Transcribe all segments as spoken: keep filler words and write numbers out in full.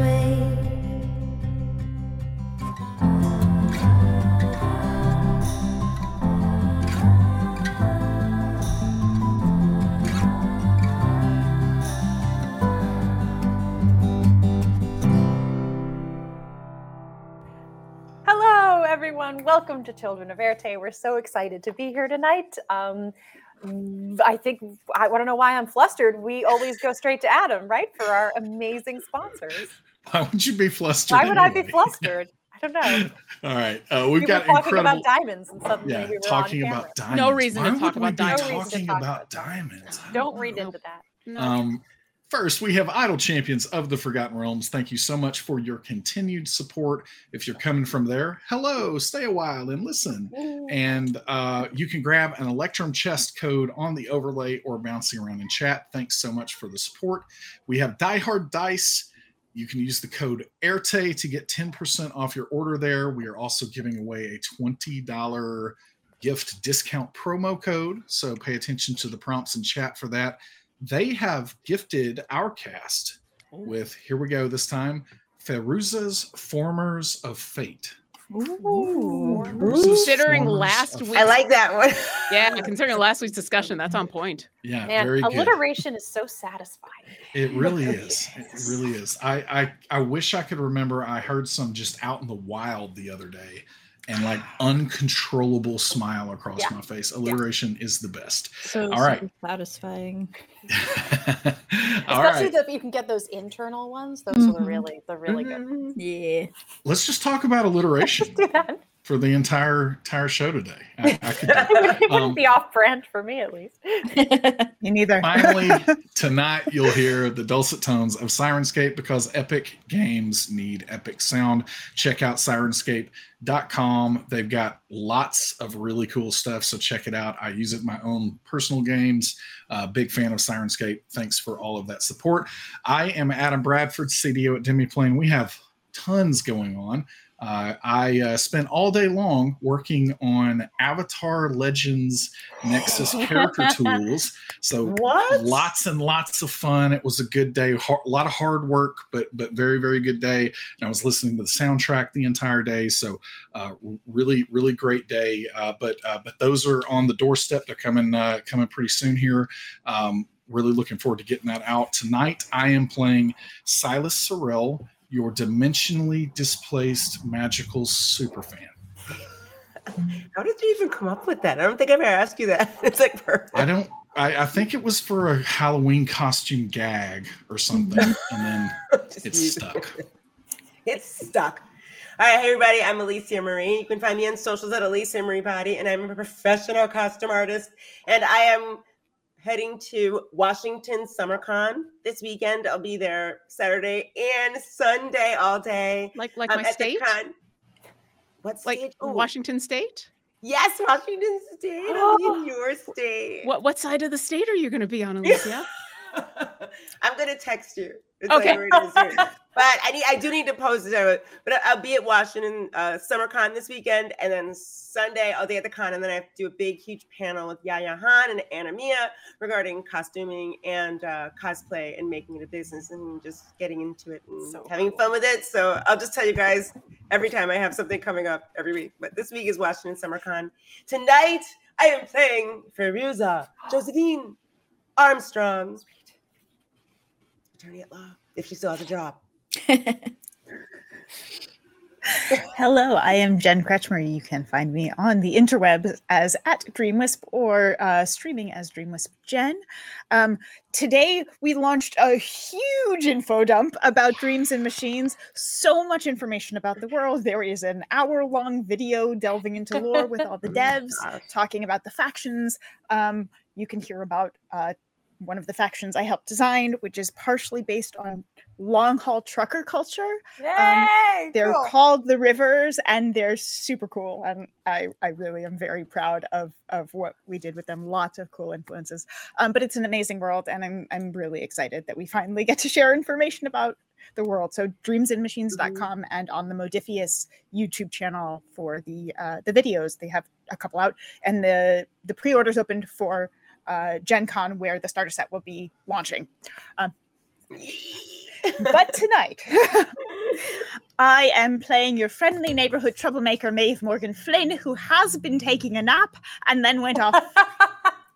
way. Everyone, welcome to Children of Erte. We're so excited to be here tonight. Um, I think I, I don't know why I'm flustered. We always go straight to Adam, right, for our amazing sponsors. Why would you be flustered? Why would anyway? I be flustered? I don't know. All right, uh, we've we got were talking incredible... about diamonds, and suddenly yeah, we were talking on about diamonds. No reason why to talk about diamonds. No talking talk about, about diamonds. Don't, don't read know. into that. No. Um, First, we have Idol Champions of the Forgotten Realms. Thank you so much for your continued support. If you're coming from there, hello, stay a while and listen. And uh, you can grab an Electrum chest code on the overlay or bouncing around in chat. Thanks so much for the support. We have Diehard Dice. You can use the code ERTE to get ten percent off your order there. We are also giving away a twenty dollars gift discount promo code, so pay attention to the prompts in chat for that. They have gifted our cast with, here we go this time, Feruza's Formers of Fate. Ooh. Considering last week. I like that one. Yeah, considering last week's discussion, that's on point. Yeah, Man, very good. Alliteration is so satisfying. It really is. It really is. I, I, I wish I could remember. I heard some just out in the wild the other day. And like uncontrollable smile across yeah. my face. Alliteration yeah. is the best. So, all right. Satisfying. Especially right. that you can get those internal ones. Those mm-hmm. are the really, the really mm-hmm. good ones. Yeah. Let's just talk about alliteration for the entire entire show today. I, I could do that. It wouldn't um, be off-brand for me, at least. Me neither. Finally, tonight you'll hear the dulcet tones of Sirenscape, because Epic Games need epic sound. Check out Sirenscape dot com. They've got lots of really cool stuff, so check it out. I use it in my own personal games. Uh, big fan of Sirenscape. Thanks for all of that support. I am Adam Bradford, C D O at Demiplane. We have tons going on. Uh, I uh, spent all day long working on Avatar Legends Nexus character tools. So what? Lots and lots of fun. It was a good day. Har- a lot of hard work, but but very, very good day. And I was listening to the soundtrack the entire day. So uh, really, really great day. Uh, but uh, but those are on the doorstep. They're coming uh, coming pretty soon here. Um, really looking forward to getting that out. Tonight I am playing Silas Sorrell, your dimensionally displaced magical superfan. How did you even come up with that? I don't think I've ever asked you that. It's like perfect. I don't. I, I think it was for a Halloween costume gag or something, and then it's stuck. It's stuck. All right, everybody. I'm Alicia Marie. You can find me on socials at Alicia Marie Body, and I'm a professional costume artist. And I am heading to Washington SummerCon this weekend. I'll be there Saturday and Sunday all day. Like like um, my state? Con- what like state? Oh. Washington State? Yes, Washington State. Oh. I'll be in your state. What what side of the state are you going to be on, Alicia? I'm going to text you. It's okay. Like here. But I need I do need to post it. But I'll be at Washington uh, SummerCon this weekend, and then Sunday all day at the con, and then I have to do a big, huge panel with Yaya Han and Anna Mia regarding costuming and uh, cosplay and making it a business and just getting into it and so having cool. fun with it. So I'll just tell you guys every time I have something coming up every week. But this week is Washington SummerCon. Tonight I am playing Feruza Josephine Armstrong, attorney at law, if she still has a job. Hello, I am Jen Kretchmer. You can find me on the interwebs as at DreamWisp or uh, streaming as DreamWisp Jen. Um, today, we launched a huge info dump about Dreams and Machines. So much information about the world. There is an hour-long video delving into lore with all the devs, talking about the factions. Um, you can hear about uh, one of the factions I helped design, which is partially based on long-haul trucker culture. Yay, um, they're cool. Called the Rivers, and they're super cool. And I, I really am very proud of, of what we did with them. Lots of cool influences. Um, but it's an amazing world, and I'm I'm really excited that we finally get to share information about the world. So dreams and machines dot com mm-hmm. and on the Modiphius YouTube channel for the uh, the videos. They have a couple out, and the, the pre-orders opened for uh, Gen Con, where the starter set will be launching. Um, but tonight, I am playing your friendly neighborhood troublemaker, Maeve Morgan Flynn, who has been taking a nap and then went off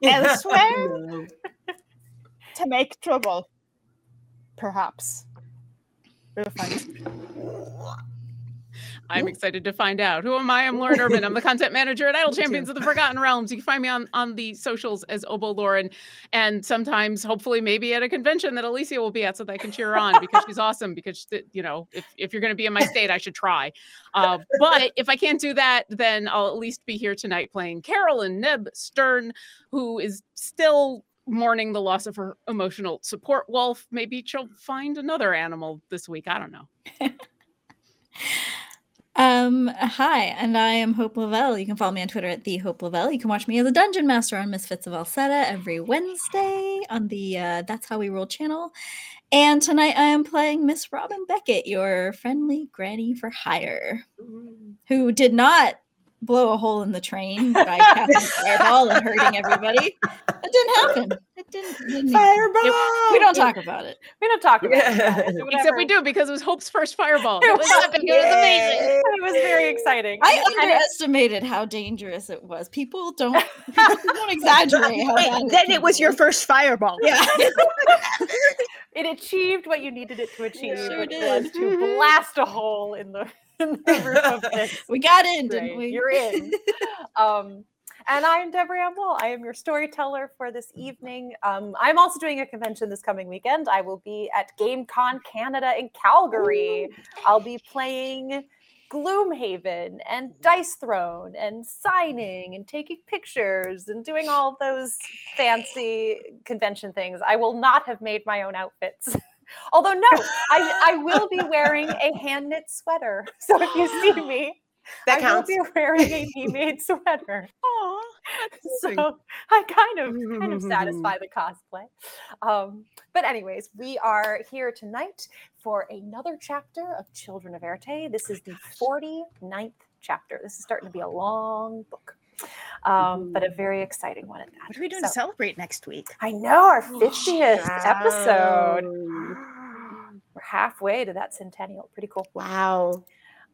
elsewhere to make trouble. Perhaps. We'll find I'm excited to find out. Who am I? I'm Lauren Urban. I'm the content manager at Idol Champions of the Forgotten Realms. You can find me on, on the socials as Obo Lauren, and sometimes, hopefully, maybe at a convention that Alicia will be at so that I can cheer her on because she's awesome. Because, you know, if, if you're going to be in my state, I should try. Uh, but if I can't do that, then I'll at least be here tonight playing Carol-Anneb Stern, who is still mourning the loss of her emotional support wolf. Maybe she'll find another animal this week. I don't know. Um, hi, and I am Hope Lavelle. You can follow me on Twitter at the Hope Lavelle. You can watch me as a dungeon master on Misfits of Alsetta every Wednesday on the uh, That's How We Roll channel. And tonight I am playing Miss Robin Beckett, your friendly granny for hire, who did not blow a hole in the train by casting fireball and hurting everybody. That didn't happen. It didn't. It didn't fireball. It, we don't talk about it. We don't talk about yeah. it. Whatever. Except we do because it was Hope's first fireball. It was, it was amazing. It was very exciting. I and underestimated it, how dangerous it was. People don't. People don't exaggerate. How bad then it, it was your first fireball. Yeah. It achieved what you needed it to achieve. It sure which did. Was to mm-hmm. blast a hole in the. We got in, didn't we? You're in. Um, and I am Deborah Ann Woll. I am your storyteller for this evening. Um, I'm also doing a convention this coming weekend. I will be at GameCon Canada in Calgary. I'll be playing Gloomhaven and Dice Throne and signing and taking pictures and doing all those fancy convention things. I will not have made my own outfits. Although, no, I, I will be wearing a hand-knit sweater. So if you see me, that I counts. Will be wearing a handmade sweater. Aww. So I kind of kind of satisfy the cosplay. Um, but anyways, we are here tonight for another chapter of Children of Erte. This is the forty-ninth chapter. This is starting to be a long book. Um, but a very exciting one at that. What are we doing so, to celebrate next week? I know, our fiftieth wow. episode. We're halfway to that centennial. Pretty cool. Wow.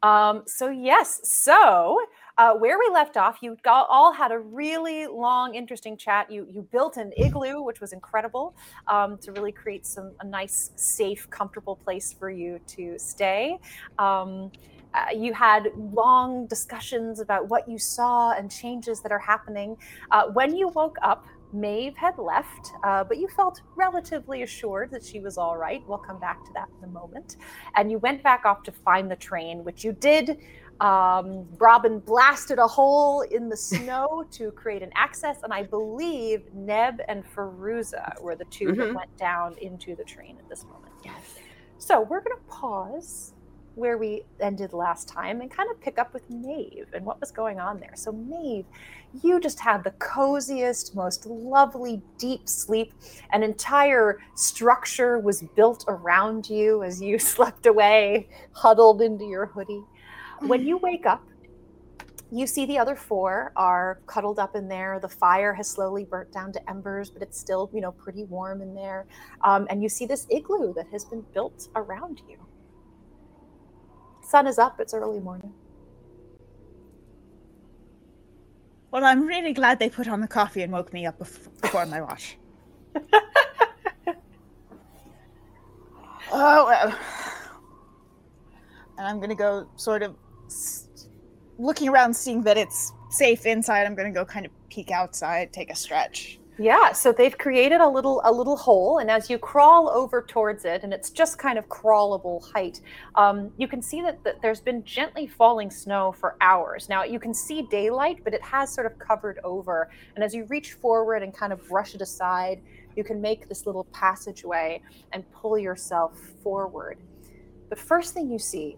Um, so yes, so uh, where we left off, you got, all had a really long, interesting chat. You you built an igloo, which was incredible, um, to really create some a nice, safe, comfortable place for you to stay. Um, Uh, you had long discussions about what you saw and changes that are happening. Uh, when you woke up, Maeve had left, uh, but you felt relatively assured that she was all right. We'll come back to that in a moment. And you went back off to find the train, which you did. Um, Robin blasted a hole in the snow to create an access, and I believe Neb and Feruza were the two mm-hmm. that went down into the train at this moment. Yes. So we're going to pause where we ended last time and kind of pick up with Maeve and what was going on there. So Maeve, you just had the coziest, most lovely, deep sleep. An entire structure was built around you as you slept away, huddled into your hoodie. When you wake up, you see the other four are cuddled up in there. The fire has slowly burnt down to embers, but it's still, you know, pretty warm in there. Um, and you see this igloo that has been built around you. Sun is up. It's early morning. Well, I'm really glad they put on the coffee and woke me up before my wash. Oh, well. And I'm going to go sort of looking around, seeing that it's safe inside, I'm going to go kind of peek outside, take a stretch. Yeah, so they've created a little a little hole, and as you crawl over towards it, and it's just kind of crawlable height, um, you can see that, that there's been gently falling snow for hours. Now, you can see daylight, but it has sort of covered over, and as you reach forward and kind of brush it aside, you can make this little passageway and pull yourself forward. The first thing you see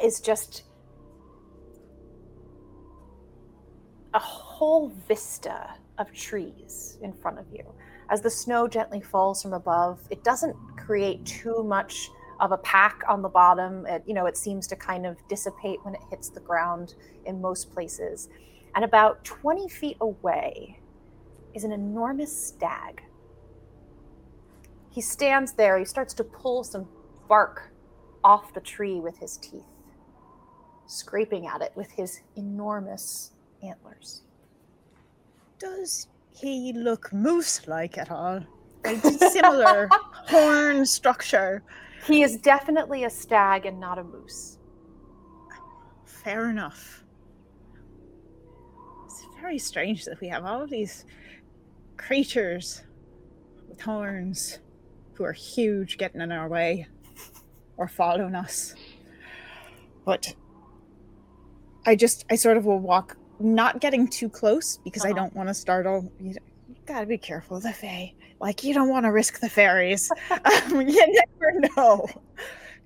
is just a whole vista of trees in front of you. As the snow gently falls from above, it doesn't create too much of a pack on the bottom. It, you know, it seems to kind of dissipate when it hits the ground in most places. And about twenty feet away is an enormous stag. He stands there, he starts to pull some bark off the tree with his teeth, scraping at it with his enormous antlers. Does he look moose-like at all? Like similar horn structure. He is definitely a stag and not a moose. Fair enough. It's very strange that we have all of these creatures with horns who are huge getting in our way or following us. But I just, I sort of will walk, not getting too close because uh-huh. I don't want to startle. You, you gotta be careful of the fae. Like, you don't want to risk the fairies. um, you never know.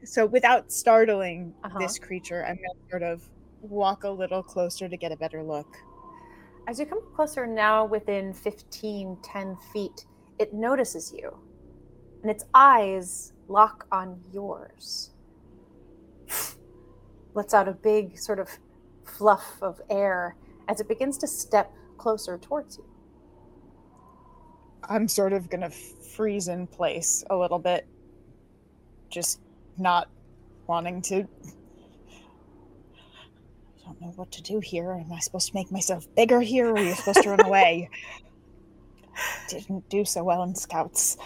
So without startling uh-huh. this creature, I'm going to sort of walk a little closer to get a better look. As you come closer now, within fifteen, ten feet, it notices you. And its eyes lock on yours. Lets out a big sort of fluff of air as it begins to step closer towards you. I'm sort of going to freeze in place a little bit, just not wanting to. I don't know what to do here. Am I supposed to make myself bigger here, or are you supposed to run away? Didn't do so well in scouts.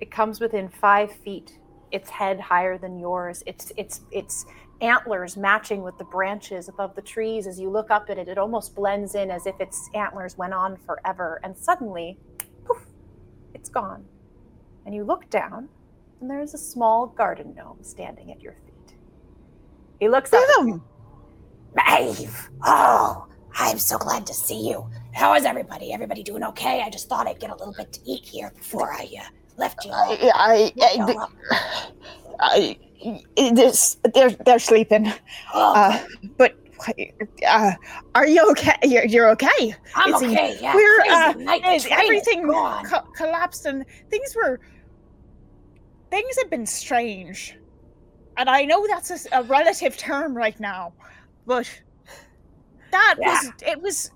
It comes within five feet. Its head higher than yours, its its its antlers matching with the branches above the trees. As you look up at it, it almost blends in as if its antlers went on forever. And suddenly, poof, it's gone. And you look down, and there is a small garden gnome standing at your feet. He looks up. Pivim! Maeve! Oh, I'm so glad to see you. How is everybody? Everybody doing okay? I just thought I'd get a little bit to eat here before I... Uh, Left you. I, I, I, I this, they're they're sleeping. Oh. Uh, but uh, are you okay? You're you're okay. I'm it okay. Seems, yeah. We're uh, night everything co- collapsed and things were things have been strange, and I know that's a, a relative term right now, but that yeah. was it was.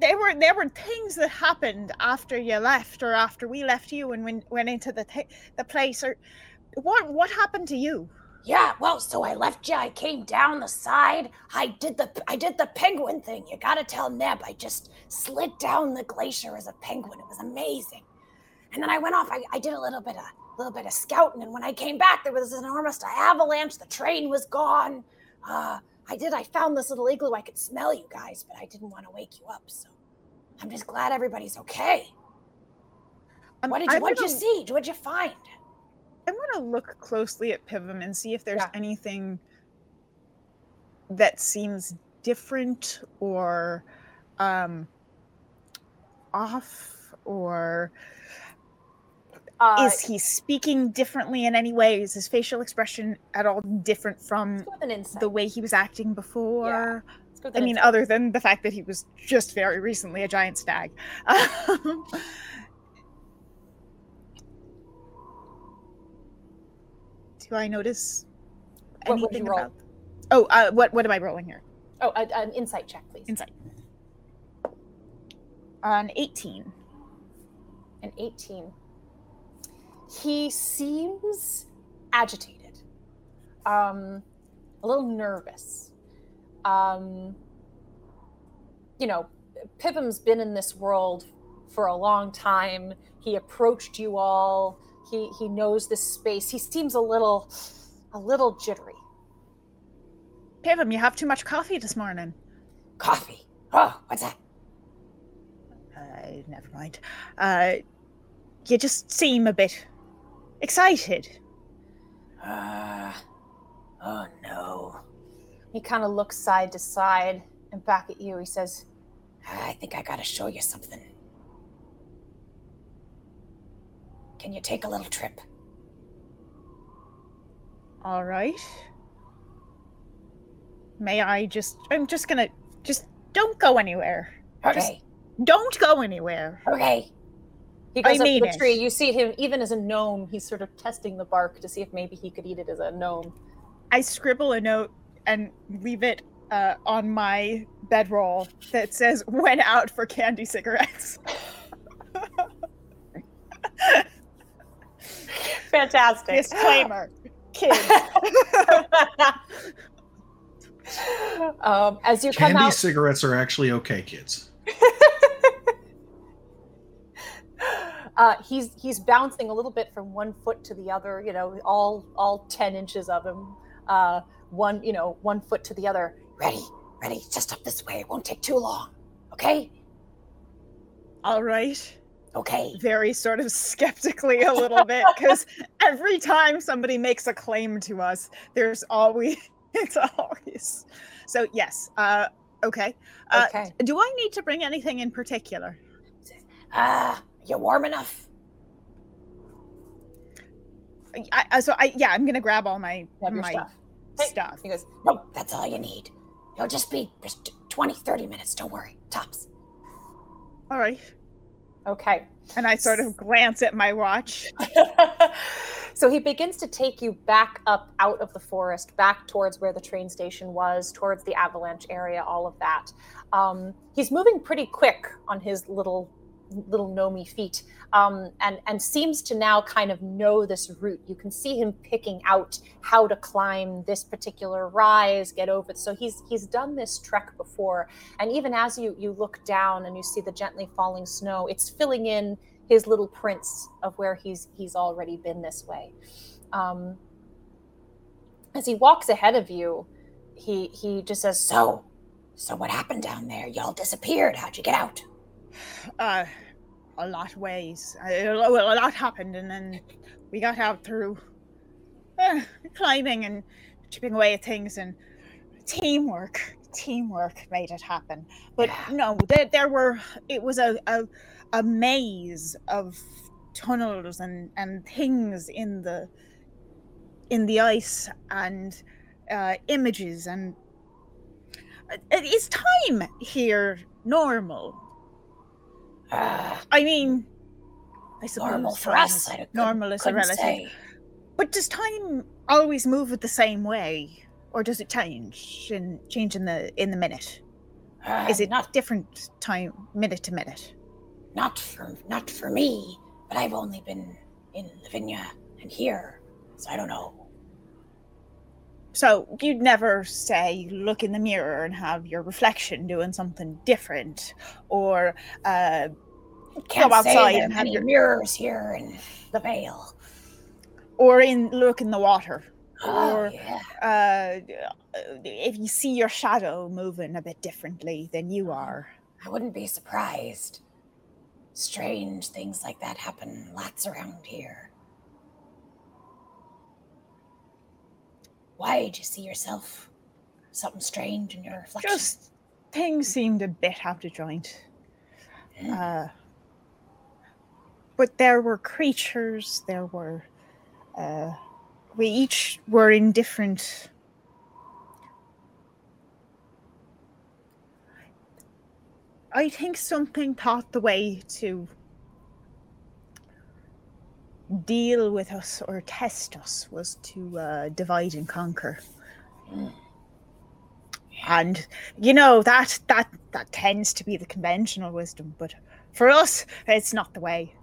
There were there were things that happened after you left, or after we left you and went, went into the th- the place. Or what what happened to you? Yeah, well, so I left you. I came down the side. I did the I did the penguin thing. You gotta tell Neb. I just slid down the glacier as a penguin. It was amazing. And then I went off. I, I did a little bit of a little bit of scouting. And when I came back, there was this enormous avalanche. The train was gone. Uh, I did. I found this little igloo. I could smell you guys, but I didn't want to wake you up. So I'm just glad everybody's okay. Um, what did you, what did you see? What did you find? I'm going to look closely at Pivim and see if there's yeah. anything that seems different or um, off, or uh, is he speaking differently in any way? Is his facial expression at all different from the way he was acting before? Yeah. I insight. mean, other than the fact that he was just very recently a giant stag. Um, do I notice anything what would you roll? about? Oh, uh, what what am I rolling here? Oh, uh, an insight check, please. Insight. An eighteen. An eighteen. He seems agitated, um, a little nervous. Um, you know, Pivim's been in this world for a long time. He approached you all He he knows this space. He seems a little, a little jittery. Pivim, you have too much coffee this morning. Coffee? Oh, what's that? Uh, never mind. Uh, you just seem a bit excited. Ah. Uh, oh no. He kind of looks side to side and back at you. He says, "I think I gotta show you something. Can you take a little trip?" All right. May I just... I'm just gonna... Just don't go anywhere. Okay. Just don't go anywhere. Okay. He goes I up mean to the tree. It. You see him, even as a gnome, he's sort of testing the bark to see if maybe he could eat it as a gnome. I scribble a note and leave it uh, on my bedroll that says, "Went out for candy cigarettes." Fantastic. Disclaimer. Kids. um, as you come Candy out... cigarettes are actually okay, kids. uh, he's he's bouncing a little bit from one foot to the other, you know, all all ten inches of him. Uh, one, you know, one foot to the other. Ready, ready, just up this way. It won't take too long. Okay? All right. Okay. Very sort of skeptically a little bit, because every time somebody makes a claim to us, there's always, it's always. So yes, uh, okay. Uh, okay. Do I need to bring anything in particular? Ah, uh, you're warm enough. I, so I, yeah, I'm going to grab all my, grab my stuff. stuff. He goes, "Nope, that's all you need. It'll just be just twenty, thirty minutes. Don't worry. Tops." All right. Okay. And I sort of glance at my watch. So he begins to take you back up out of the forest, back towards where the train station was, towards the avalanche area, all of that. Um, he's moving pretty quick on his little little gnomey feet, um, and, and seems to now kind of know this route. You can see him picking out how to climb this particular rise, get over. So he's he's done this trek before. And even as you, you look down and you see the gently falling snow, it's filling in his little prints of where he's he's already been this way. Um, as he walks ahead of you, he he just says, So, so what happened down there? Y'all disappeared. How'd you get out?" Uh, a lot ways. A lot happened, and then we got out through uh, climbing and chipping away at things, and teamwork. Teamwork made it happen. But no, there, there were. It was a, a a maze of tunnels and and things in the in the ice, and uh, images, and uh, is time here normal? Uh, I mean, I suppose normal for us. I normal is a relative. Say. But does time always move the same way, or does it change in change in the in the minute? Uh, is it not different time minute to minute? Not for not for me, but I've only been in Lavinia and here, so I don't know. So you'd never say look in the mirror and have your reflection doing something different, or uh, go outside and have your mirrors here in the Vale, or in look in the water, oh, or yeah. uh, if you see your shadow moving a bit differently than you are. I wouldn't be surprised. Strange things like that happen lots around here. Why did you see yourself? Something strange in your reflection? Just things seemed a bit out of joint. Mm. Uh, but there were creatures, there were... Uh, we each were in different... I think something taught the way to deal with us or test us was to uh, divide and conquer. Mm. Yeah. And you know that that that tends to be the conventional wisdom, but for us it's not the way.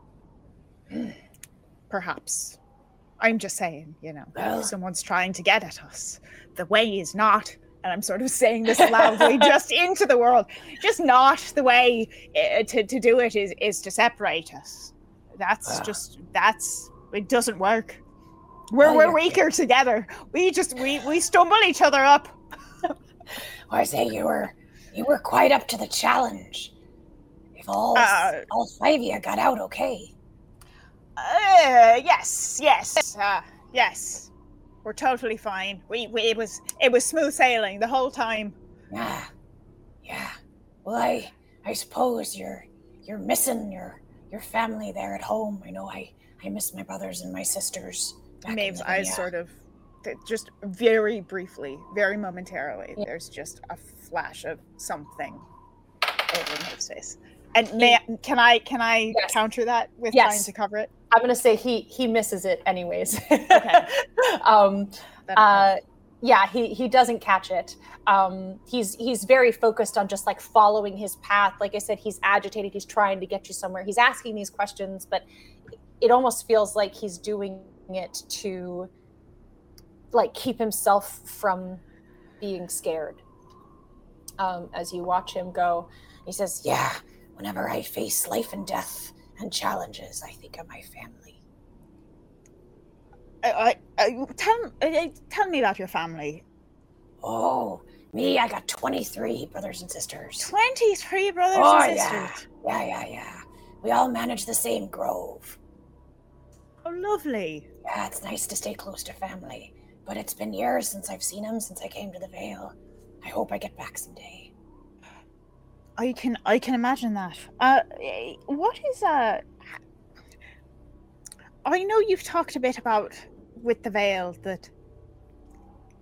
Mm. Perhaps. I'm just saying, you know, well, if someone's trying to get at us, the way is not, and I'm sort of saying this loudly just into the world, just not the way to, to do it is, is to separate us. That's uh, just, that's it doesn't work. We're, oh, we're weaker kidding. together. We just, we, we stumble each other up. I say you were, you were quite up to the challenge. If all, uh, all five of you got out okay. Uh, yes, yes, uh, yes. We're totally fine. We, we, it was, it was smooth sailing the whole time. Yeah, yeah. Well, I, I suppose you're, you're missing your, your family there at home. I know I, I miss my brothers and my sisters. Maeve's eyes sort of, just very briefly, very momentarily, yeah. There's just a flash of something over Maeve's face. And may, can I can I yes. counter that with yes. trying to cover it? I'm gonna say he he misses it anyways. Okay. um, uh, yeah, he he doesn't catch it. Um, he's he's very focused on just like following his path. Like I said, he's agitated. He's trying to get you somewhere. He's asking these questions, but it almost feels like he's doing it to like keep himself from being scared. Um, as you watch him go, he says, "Yeah. Whenever I face life and death and challenges, I think of my family." I, I, I, tell, I, tell me about your family. Oh, me, I got twenty-three brothers and sisters. twenty-three brothers oh, and sisters? Yeah, yeah, yeah, yeah. We all manage the same grove. Oh, lovely. Yeah, it's nice to stay close to family, but it's been years since I've seen them, since I came to the Vale. I hope I get back someday. I can I can imagine that. Uh, what is uh? I know you've talked a bit about with the Vale that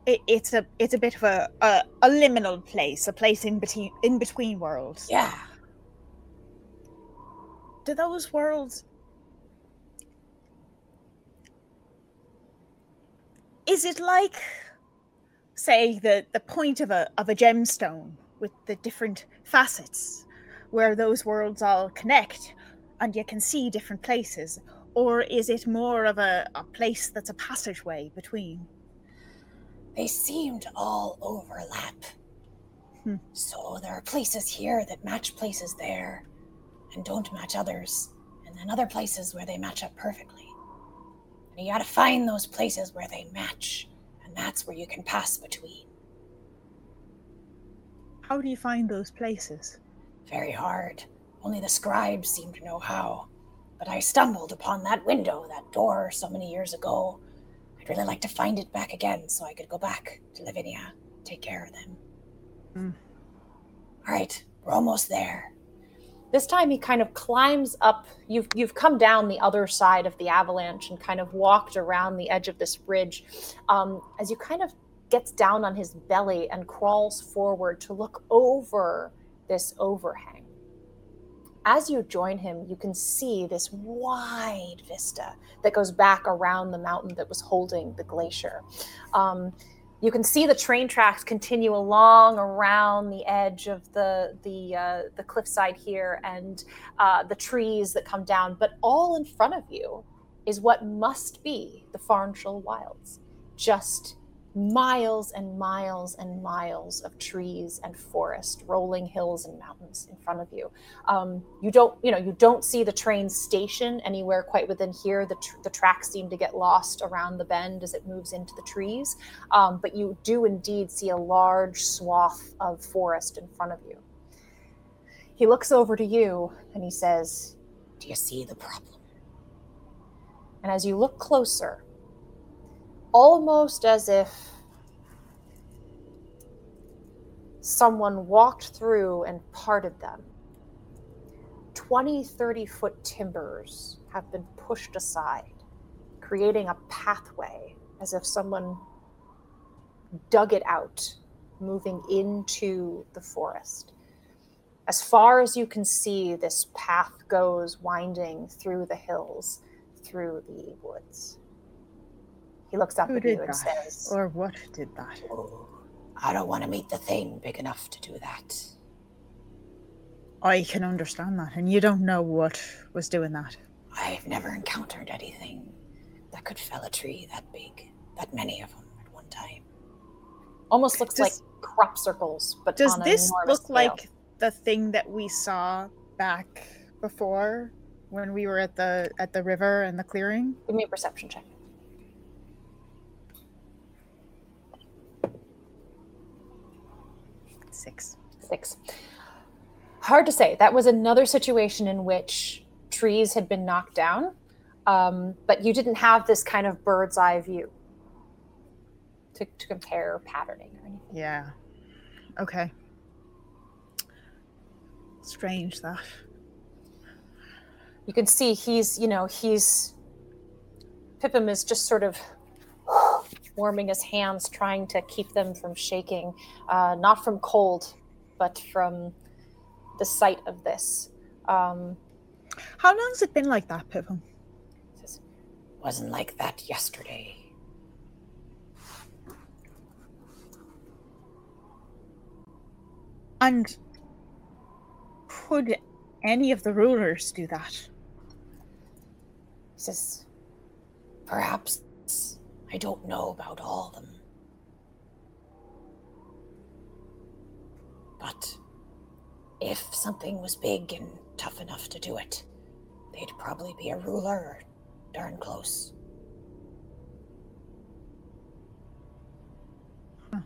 it, it's a it's a bit of a, a, a liminal place, a place in between in between worlds. Yeah. Do those worlds? Is it like, say, the the point of a of a gemstone? With the different facets where those worlds all connect and you can see different places? Or is it more of a, a place that's a passageway between? They seem to all overlap. Hmm. So there are places here that match places there and don't match others, and then other places where they match up perfectly. And you gotta find those places where they match, and that's where you can pass between. How do you find those places? Very hard. Only the scribes seem to know how. But I stumbled upon that window, that door, so many years ago. I'd really like to find it back again so I could go back to Lavinia, take care of them. Mm. All right, we're almost there. This time he kind of climbs up. You've, you've come down the other side of the avalanche and kind of walked around the edge of this bridge. Um, as you kind of gets down on his belly and crawls forward to look over this overhang. As you join him, you can see this wide vista that goes back around the mountain that was holding the glacier. Um, you can see the train tracks continue along around the edge of the the, uh, the cliffside here and uh, the trees that come down, but all in front of you is what must be the Farnshael Wilds. Just miles and miles and miles of trees and forest, rolling hills and mountains in front of you. Um, you don't, you know, you don't see the train station anywhere quite within here. The tr- the tracks seem to get lost around the bend as it moves into the trees. Um, but you do indeed see a large swath of forest in front of you. He looks over to you and he says, "Do you see the problem?" And as you look closer, almost as if someone walked through and parted them, twenty, thirty-foot timbers have been pushed aside, creating a pathway as if someone dug it out, moving into the forest. As far as you can see, this path goes winding through the hills, through the woods. He looks up Who at you and that? says, "Or what did that?" "Oh, I don't want to meet the thing big enough to do that." I can understand that, and you don't know what was doing that. I've never encountered anything that could fell a tree that big, that many of them at one time. Almost looks does, like crop circles, but does on this look scale. Like the thing that we saw back before when we were at the at the river and the clearing? Give me a perception check. Six. Six. Hard to say. That was another situation in which trees had been knocked down, um, but you didn't have this kind of bird's eye view to, to compare patterning or anything. Yeah. Okay. Strange that. You can see he's, you know, he's, Pivim is just sort of warming his hands, trying to keep them from shaking, uh, not from cold, but from the sight of this. Um, How long has it been like that, Pivim? It wasn't like that yesterday. And could any of the rulers do that? He says, perhaps. I don't know about all of them. But if something was big and tough enough to do it, they'd probably be a ruler or darn close. Huh.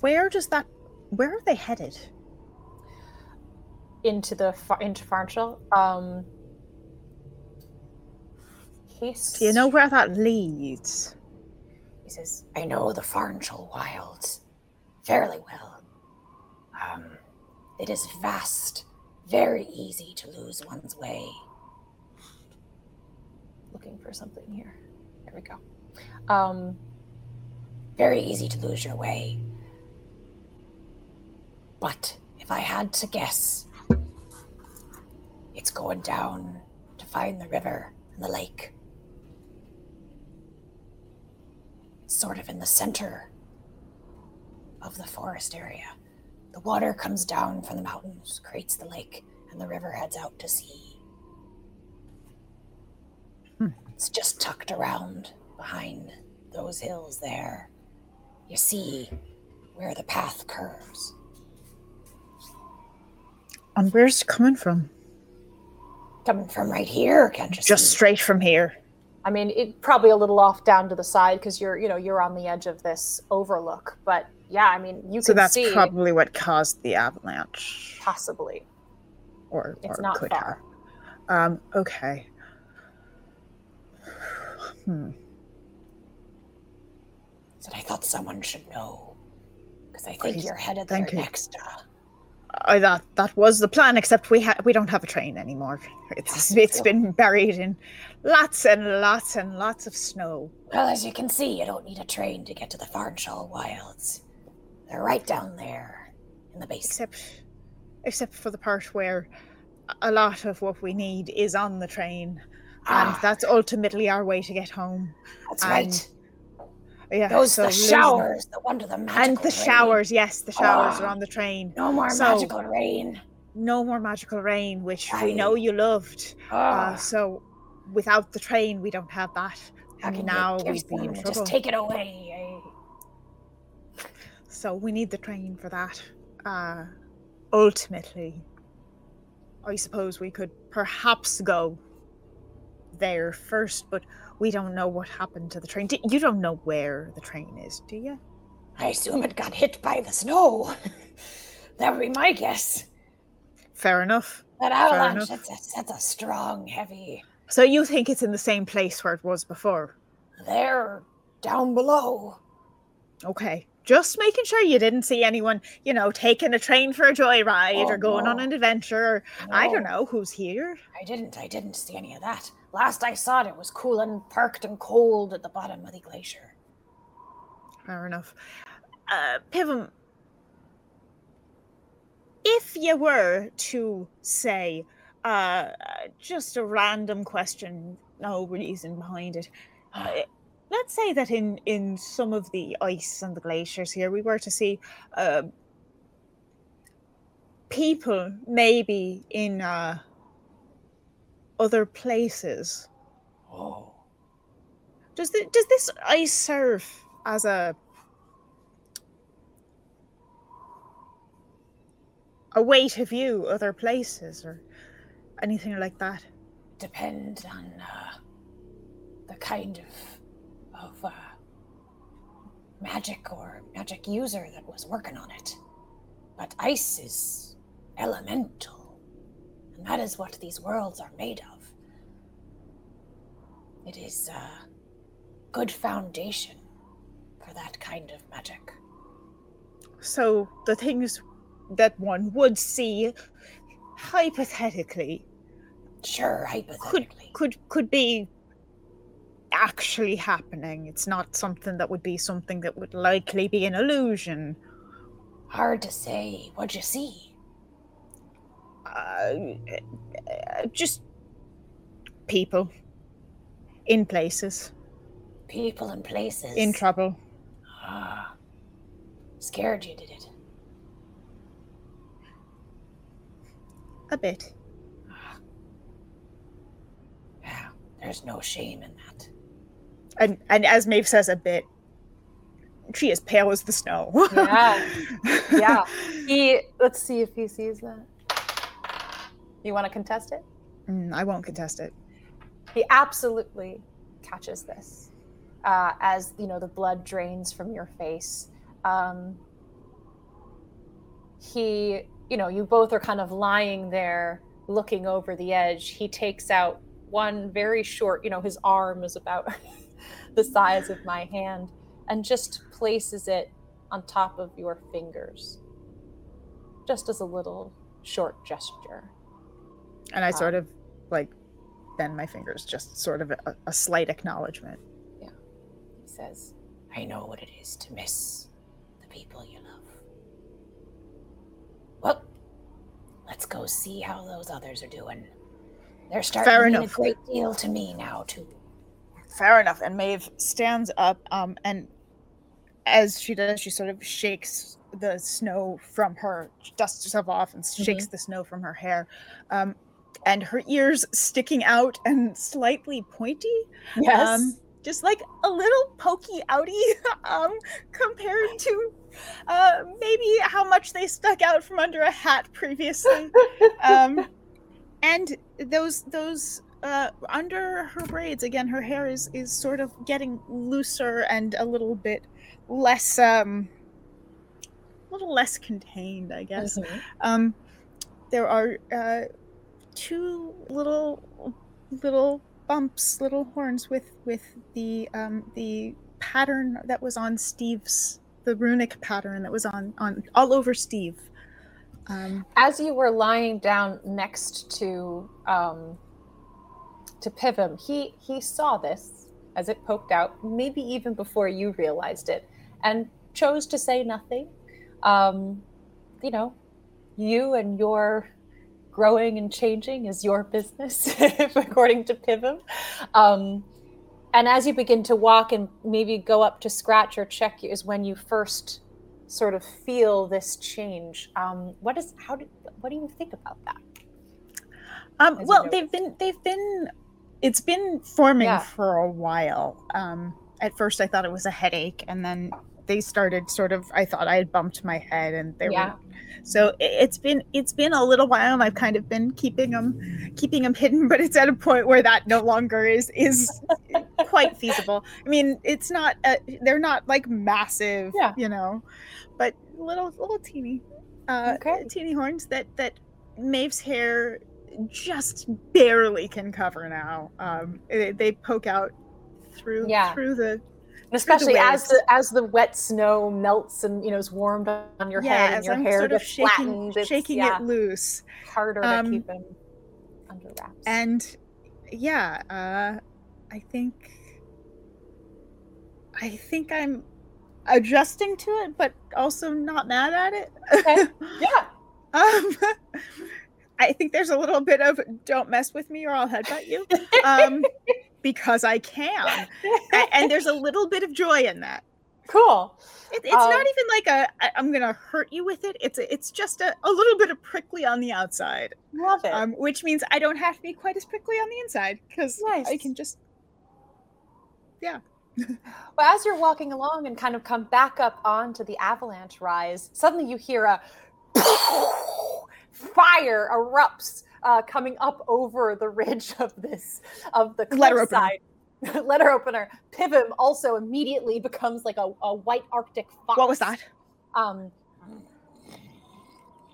Where does that... Where are they headed? Into the... Into Farnshael? Um... Do you know where that leads? He says, I know the Farnshael Wilds fairly well. Um, it is vast, very easy to lose one's way. Looking for something here. There we go. Um, very easy to lose your way. But if I had to guess, it's going down to find the river and the lake. Sort of in the center of the forest area. The water comes down from the mountains, creates the lake, and the river heads out to sea. Hmm. It's just tucked around behind those hills there. You see where the path curves. And where's it coming from? Coming from right here, can't you see? Just straight from here. I mean, it probably a little off down to the side because you're, you know, you're on the edge of this overlook. But yeah, I mean, you can see. So that's see, probably what caused the avalanche. Possibly. Or, it's or not could far. have. Um, okay. Hmm. Said so I thought someone should know because I think Please. you're headed there Thank next. Uh, I thought that was the plan, except we ha- we don't have a train anymore. It's it's been buried in lots and lots and lots of snow. Well, as you can see, you don't need a train to get to the Farnshael Wilds. They're right down there in the base. Except, except for the part where a lot of what we need is on the train, ah. and that's ultimately our way to get home. That's and right. Yeah, Those so the showers, the wonder, the magical and the rain. showers. Yes, the showers oh, are on the train. No more so, magical rain. No more magical rain, which right. we know you loved. Oh. Uh, so, without the train, we don't have that. How and can now you give we've been in just take it away. Eh? So we need the train for that. Uh, ultimately, I suppose we could perhaps go there first, but. We don't know what happened to the train. You don't know where the train is, do you? I assume it got hit by the snow. That would be my guess. Fair enough. That avalanche, that's a, that's a strong, heavy... So you think it's in the same place where it was before? There, down below. Okay. Just making sure you didn't see anyone, you know, taking a train for a joyride oh, or going no. on an adventure. Or no. I don't know who's here. I didn't. I didn't see any of that. Last I saw it, it was cool and parked and cold at the bottom of the glacier. Fair enough. Uh, Pivim, if you were to say, uh, just a random question, no reason behind it, uh, let's say that in, in some of the ice and the glaciers here, we were to see uh, people maybe in... Uh, other places. Oh. Does the, does this ice serve as a away to view other places or anything like that? Depends on uh, the kind of of uh, magic or magic user that was working on it. But ice is elemental, and that is what these worlds are made of. It is a good foundation for that kind of magic. So the things that one would see, hypothetically, sure, hypothetically, could could, could be actually happening. It's not something that would be something that would likely be an illusion. Hard to say. What'd you see? Uh, just people. In places. People in places? In trouble. Ah. Scared you, did it? A bit. Ah. Yeah, there's no shame in that. And and as Maeve says, a bit, she is pale as the snow. Yeah. Yeah. He, let's see if he sees that. You want to contest it? Mm, I won't contest it. He absolutely catches this uh, as, you know, the blood drains from your face. Um, he, you know, you both are kind of lying there looking over the edge. He takes out one very short, you know, his arm is about the size of my hand, and just places it on top of your fingers, just as a little short gesture. And I um, sort of, like, bend my fingers, just sort of a, a slight acknowledgement. Yeah. He says, I know what it is to miss the people you love. Well, let's go see how those others are doing. They're starting Fair to mean a great deal to me now, too. Fair enough. And Maeve stands up, um, and as she does, she sort of shakes the snow from her, she dusts herself off and shakes mm-hmm. the snow from her hair. Um, And her ears sticking out and slightly pointy. Yes. Um, just like a little pokey-outy um, compared to uh, maybe how much they stuck out from under a hat previously. um, and those those uh, under her braids, again, her hair is, is sort of getting looser and a little bit less, um, a little less contained, I guess. Mm-hmm. Um, there are... Uh, two little little bumps, little horns with with the um the pattern that was on Steve's, the runic pattern that was on on all over Steve. Um as you were lying down next to um to Pivim, he he saw this as it poked out, maybe even before you realized it, and chose to say nothing. Um you know, you and your growing and changing is your business, according to Pivim. Um, and as you begin to walk and maybe go up to scratch or check, is when you first sort of feel this change. Um, what is? How do? What do you think about that? Um, well, they've been. They've been. It's been forming yeah. for a while. Um, at first, I thought it was a headache, and then they started sort of. I thought I had bumped my head, and they yeah. were. So it's been it's been a little while, and I've kind of been keeping them keeping them hidden, but it's at a point where that no longer is is quite feasible. I mean, it's not a, they're not like massive, yeah. you know, but little little teeny, uh, okay. teeny horns that that Maeve's hair just barely can cover now. Um, they, they poke out through yeah. through the. Especially the as the as the wet snow melts and, you know, is warmed on your yeah, head and your I'm hair sort of shaking, flattened, it's, shaking yeah, it loose. Harder um, to keep them under wraps. And yeah, uh, I think I think I'm adjusting to it, but also not mad at it. Okay. Yeah. um, I think there's a little bit of don't mess with me or I'll headbutt you. Um, because I can. and, and there's a little bit of joy in that. Cool. It, it's um, not even like a, I, I'm going to hurt you with it. It's it's just a, a little bit of prickly on the outside. Love it. Um, which means I don't have to be quite as prickly on the inside, because nice. I can just, yeah. Well, as you're walking along and kind of come back up onto the avalanche rise, suddenly you hear a fire erupts uh, coming up over the ridge of this of the cliffside. Letter opener. Pivim also immediately becomes like a, a white Arctic fox. What was that? Um,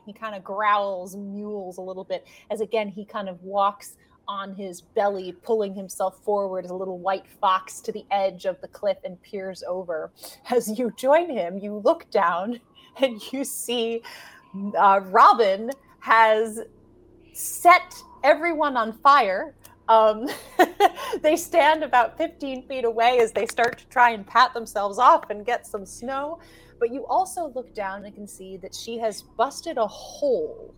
he kind of growls, mewls a little bit as again he kind of walks on his belly, pulling himself forward as a little white fox to the edge of the cliff and peers over. As you join him, you look down and you see uh, Robin has set everyone on fire. Um, they stand about fifteen feet away as they start to try and pat themselves off and get some snow. But you also look down and can see that she has busted a hole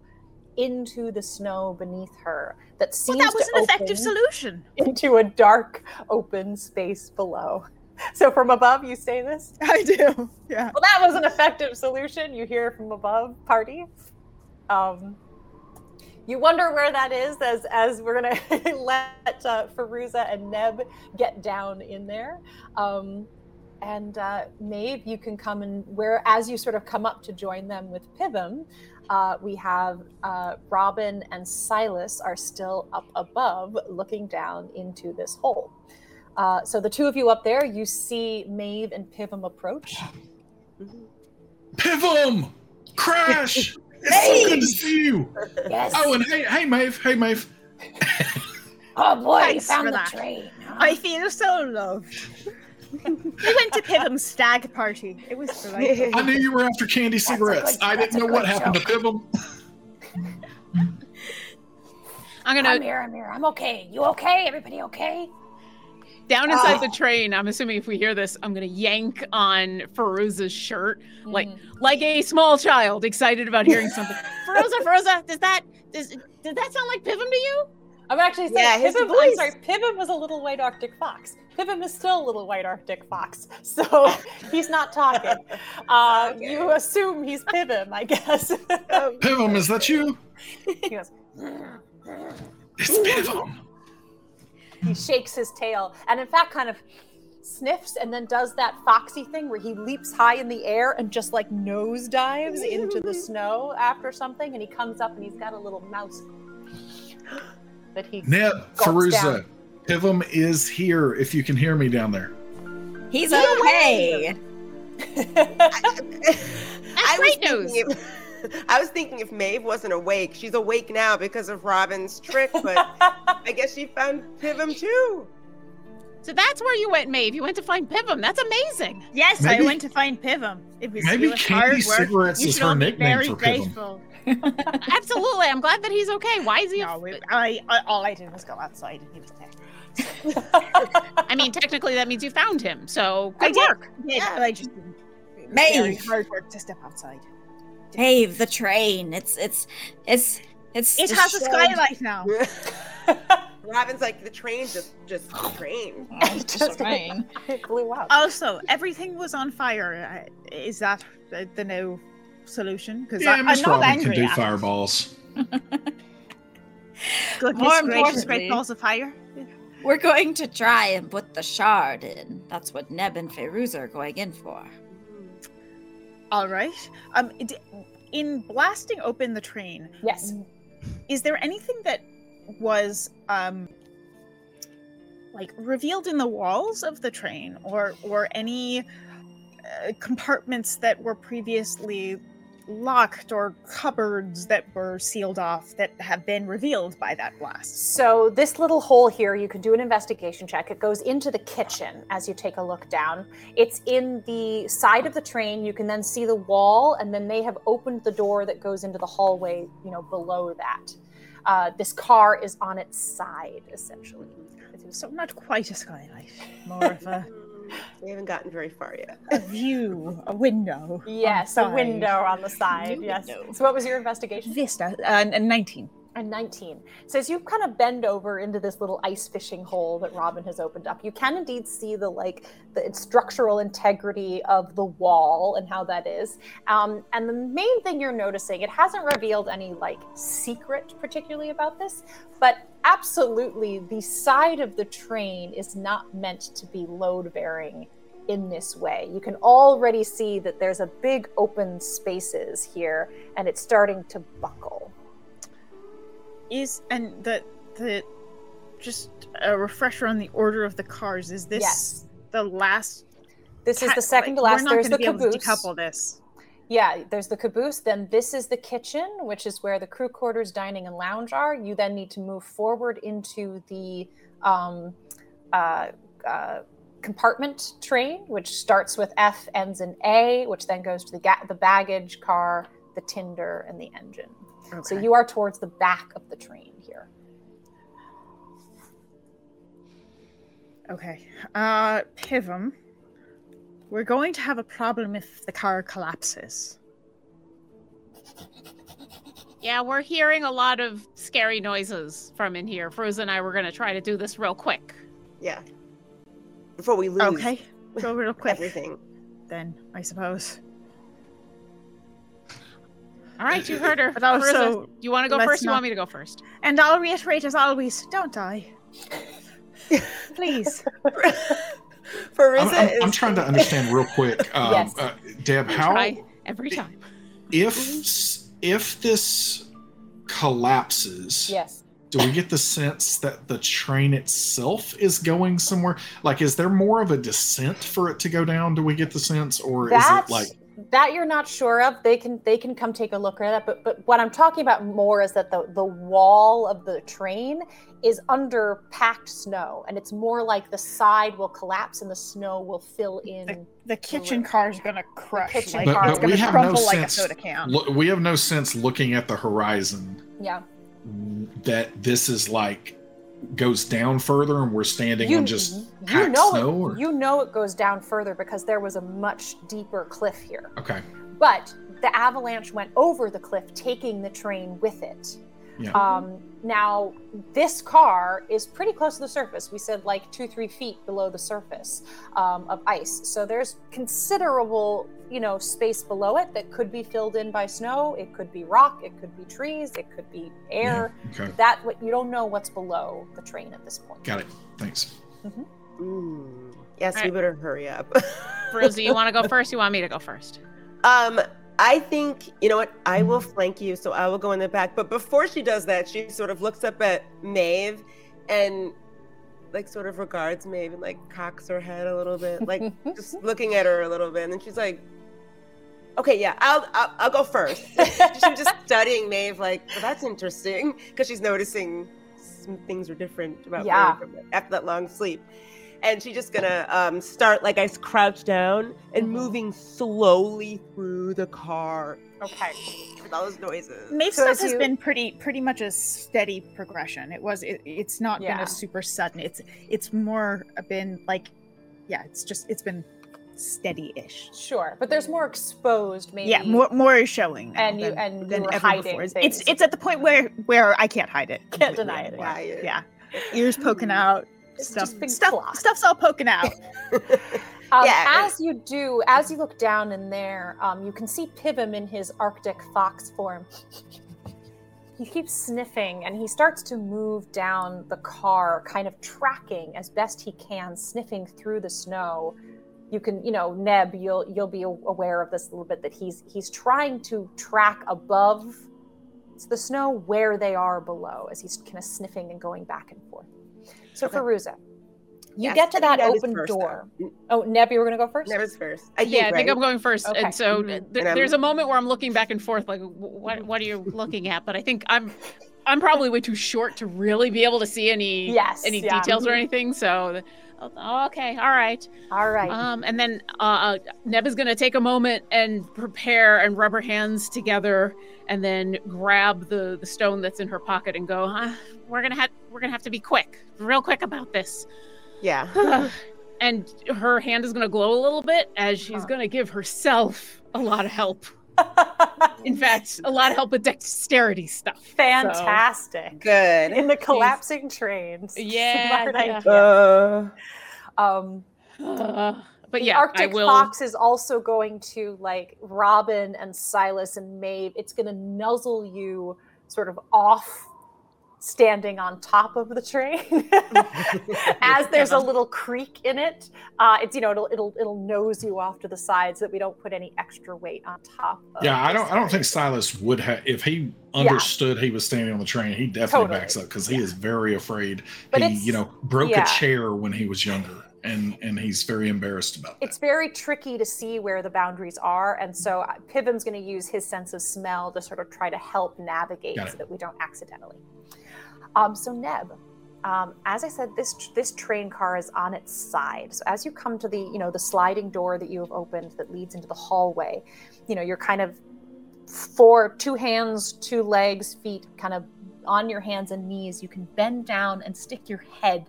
into the snow beneath her that seems well, that was to an effective solution into a dark open space below. So from above, you say this? I do, yeah. Well, that was an effective solution. You hear from above, party. Um, you wonder where that is as as we're going to let uh, Feruza and Neb get down in there. Um, and uh, Maeve, you can come and where as you sort of come up to join them with Pivim, Uh, we have uh, Robin and Silas are still up above looking down into this hole. Uh, so the two of you up there, you see Maeve and Pivim approach. Pivim! Crash! It's Maeve! So good to see you! Yes. Oh, and hey, hey Maeve, hey Maeve. Oh boy, Thanks found the that. train. Huh? I feel so loved. We went to Pivim's stag party. It was delightful. I knew you were after candy cigarettes. Good, I didn't know what happened joke. to Pivim. I'm gonna. I'm here. I'm here. I'm okay. You okay? Everybody okay? Down inside oh. the train. I'm assuming if we hear this, I'm gonna yank on Feruza's shirt, mm-hmm. like like a small child excited about hearing something. Feruza, Feruza, does that does did that sound like Pivim to you? I'm actually saying yeah, Pivim, I'm sorry, Pivim was a little white Arctic fox. Pivim is still a little white Arctic fox, so he's not talking. Uh, okay. You assume he's Pivim, I guess. Pivim, is that you? He goes, it's Pivim. He shakes his tail and in fact kind of sniffs and then does that foxy thing where he leaps high in the air and just like nose dives into the snow after something and he comes up and he's got a little mouse that he Neb, Feruza, Pivim is here if you can hear me down there. He's okay. I, I, was thinking if, I was thinking if Maeve wasn't awake. She's awake now because of Robin's trick, but I guess she found Pivim too. So that's where you went, Maeve. You went to find Pivim. That's amazing. Yes, maybe, I went to find Pivim. It was maybe candy cigarettes is her nickname for Pivim. Absolutely. I'm glad that he's okay. Why is he? No, we, I, I, all I did was go outside and he was there. I mean, technically, that means you found him. So good I work. Did. Yeah, I just didn't. Maeve, hard work to step outside. Maeve, the train. It's it's it's it's. It has a skylight now. Robin's like the train just just train. It's just train. It blew up. Also, everything was on fire. Is that the, the new solution? Because yeah, I'm not Robin angry. Can do fireballs. More gracious, great balls of fire. Yeah. We're going to try and put the shard in. That's what Neb and Feruza are going in for. All right. Um, in blasting open the train. Yes. Is there anything that was um like revealed in the walls of the train or or any uh, compartments that were previously locked or cupboards that were sealed off that have been revealed by that blast? So this little hole here, you can do an investigation check. It goes into the kitchen as you take a look down. It's in the side of the train. You can then see the wall and then they have opened the door that goes into the hallway, you know, below that. Uh, this car is on its side, essentially. So not quite a skylight, more of a... We haven't gotten very far yet. A view, a window. Yes, a window on the side, yes. Window. So what was your investigation? Vista, and uh, nineteen. And nineteen. So as you kind of bend over into this little ice fishing hole that Robin has opened up, you can indeed see the like the structural integrity of the wall and how that is. Um, and the main thing you're noticing, it hasn't revealed any like secret particularly about this, but absolutely the side of the train is not meant to be load bearing in this way. You can already see that there's a big open spaces here and it's starting to buckle. Is, and the, the, just a refresher on the order of the cars. Is this yes. the last? This is the second to last. We're not there's the be caboose. Able to decouple this. Yeah, there's the caboose. Then this is the kitchen, which is where the crew quarters, dining, and lounge are. You then need to move forward into the um, uh, uh, compartment train, which starts with F, ends in A, which then goes to the ga- the baggage car, the tinder, and the engine. Okay. So you are towards the back of the train here. Okay. Uh, Pivim, we're going to have a problem if the car collapses. Yeah, we're hearing a lot of scary noises from in here. Feruza and I were going to try to do this real quick. Yeah. Before we lose okay. Go real quick. Everything. Then, I suppose. All right, you heard her. But also, Feruza, you want to go first? Not... You want me to go first? And I'll reiterate as always, don't die. Please. Feruza I'm, I'm, is... I'm trying to understand real quick, um, yes. uh, Deb, how... Try every time. If if this collapses, yes. do we get the sense that the train itself is going somewhere? Like, is there more of a descent for it to go down? Do we get the sense? Or That's... is it like... That you're not sure of. They can they can come take a look at that. But but what I'm talking about more is that the, the wall of the train is under packed snow, and it's more like the side will collapse and the snow will fill in. The, the kitchen car is going to crush. The kitchen car is going to crumble like a soda can. Lo- we have no sense looking at the horizon. Yeah. That this is like. Goes down further, and we're standing you, on just you know snow. It, or? You know it goes down further because there was a much deeper cliff here. Okay. But the avalanche went over the cliff, taking the train with it. Yeah. Um, now this car is pretty close to the surface. We said like two, three feet below the surface um, of ice. So there's considerable, you know, space below it that could be filled in by snow. It could be rock. It could be trees. It could be air. Yeah, okay. That what you don't know what's below the train at this point. Got it. Thanks. Mm-hmm. Ooh. Yes, all we right. better hurry up. Feruza, you want to go first? You want me to go first? Um. I think, you know what, I will flank you, so I will go in the back. But before she does that, she sort of looks up at Maeve and, like, sort of regards Maeve and, like, cocks her head a little bit. Like, just looking at her a little bit. And then she's like, okay, yeah, I'll I'll, I'll go first. She's just studying Maeve, like, well, that's interesting. Because she's noticing some things are different about yeah. Maeve after that long sleep. And she's just gonna um, start, like, I crouch down and moving slowly through the car. Okay. With all those noises. Maeve's so stuff has you... been pretty pretty much a steady progression. It was, it, it's not yeah. been a super sudden. It's it's more been like, yeah, it's just, it's been steady-ish. Sure, but there's more exposed, maybe. Yeah, more more is showing now and than, you, and than you ever hiding before. Things. It's, it's at the point where, where I can't hide it. Can't deny it. Yeah. It. yeah. Ears poking out. Stuff, stuff, stuff's all poking out. um, yeah. As you do, as you look down in there, um, you can see Pivim in his Arctic fox form. He keeps sniffing, and he starts to move down the car, kind of tracking as best he can, sniffing through the snow. You can, you know, Neb, you'll you'll be aware of this a little bit, that he's he's trying to track above the snow where they are below, as he's kind of sniffing and going back and forth. So okay. Feruza, you yes, get to that open first, door. Though. Oh, Neb, you were going to go first? Neb is first. I think, yeah, right? I think I'm going first. Okay. And so th- and there's a moment where I'm looking back and forth, like, what what are you looking at? But I think I'm I'm probably way too short to really be able to see any yes, any yeah. details or anything. So, okay, all right. All right. Um, and then uh, Neb is going to take a moment and prepare and rub her hands together and then grab the, the stone that's in her pocket and go, huh, we're going to have... We're gonna have to be quick, real quick about this. Yeah. And her hand is gonna glow a little bit as she's huh. gonna give herself a lot of help. In fact, a lot of help with dexterity stuff. Fantastic. So, good. In the collapsing Jeez. trains. Yeah. Smart yeah. idea. Uh, um, uh, but the yeah, Arctic I will... Fox is also going to, like, Robin and Silas and Maeve. It's gonna nuzzle you sort of off standing on top of the train as there's a little creek in it. Uh, it's, you know, it'll, it'll, it'll nose you off to the side so that we don't put any extra weight on top. Of yeah. I don't, side. I don't think Silas would have, if he understood yeah. he was standing on the train, he definitely totally. backs up because he yeah. is very afraid. But he, you know, broke yeah. a chair when he was younger. And and he's very embarrassed about that. It's very tricky to see where the boundaries are. And so Pivim's going to use his sense of smell to sort of try to help navigate so that we don't accidentally. Um, so Neb, um, as I said, this this train car is on its side. So as you come to the, you know, the sliding door that you have opened that leads into the hallway, you know, you're kind of four, two hands, two legs, feet, kind of on your hands and knees. You can bend down and stick your head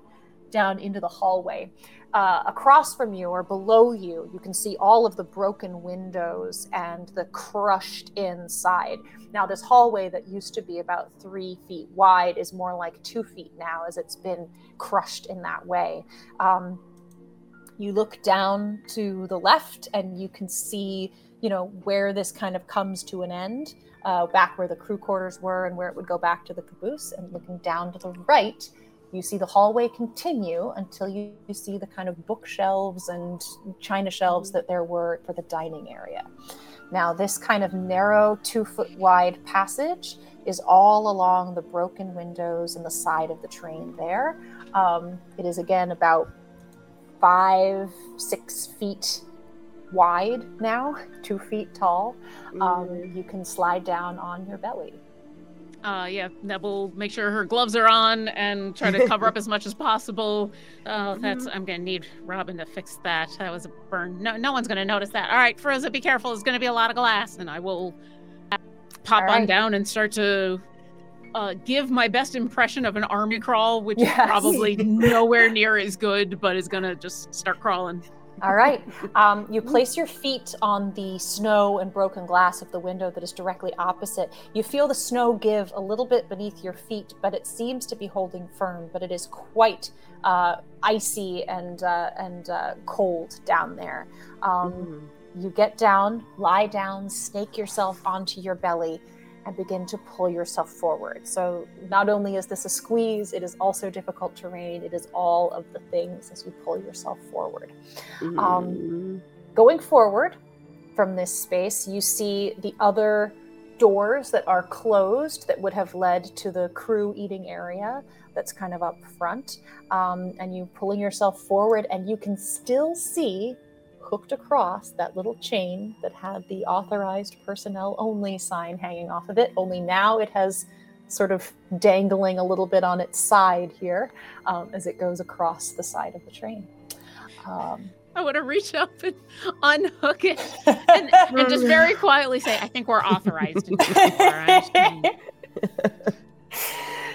down into the hallway. Uh, across from you or below you, you can see all of the broken windows and the crushed inside. Now this hallway that used to be about three feet wide is more like two feet now as it's been crushed in that way. Um, you look down to the left and you can see, you know, where this kind of comes to an end, uh, back where the crew quarters were and where it would go back to the caboose. And looking down to the right, you see the hallway continue until you, you see the kind of bookshelves and china shelves that there were for the dining area. Now, this kind of narrow two-foot-wide passage is all along the broken windows and the side of the train there. Um, it is, again, about five, six feet wide now, two feet tall. Um, you can slide down on your belly. Uh, yeah, Neb will make sure her gloves are on and try to cover up as much as possible. Oh, that's, I'm going to need Robin to fix that. That was a burn. No no one's going to notice that. All right, Feruza, be careful. There's going to be a lot of glass. And I will pop right on down and start to uh, give my best impression of an army crawl, which yes. is probably nowhere near as good, but is going to just start crawling. All right. Um, you place your feet on the snow and broken glass of the window that is directly opposite. You feel the snow give a little bit beneath your feet, but it seems to be holding firm, but it is quite uh, icy and uh, and uh, cold down there. Um, mm. You get down, lie down, snake yourself onto your belly, and begin to pull yourself forward. So not only is this a squeeze, it is also difficult terrain. It is all of the things as you pull yourself forward. Mm-hmm. Um, going forward from this space, you see the other doors that are closed that would have led to the crew eating area that's kind of up front. Um, and you pulling yourself forward and you can still see hooked across that little chain that had the authorized personnel only sign hanging off of it, only now it has sort of dangling a little bit on its side here um, as it goes across the side of the train. Um, I want to reach up and unhook it and, and just very quietly say, I think we're authorized.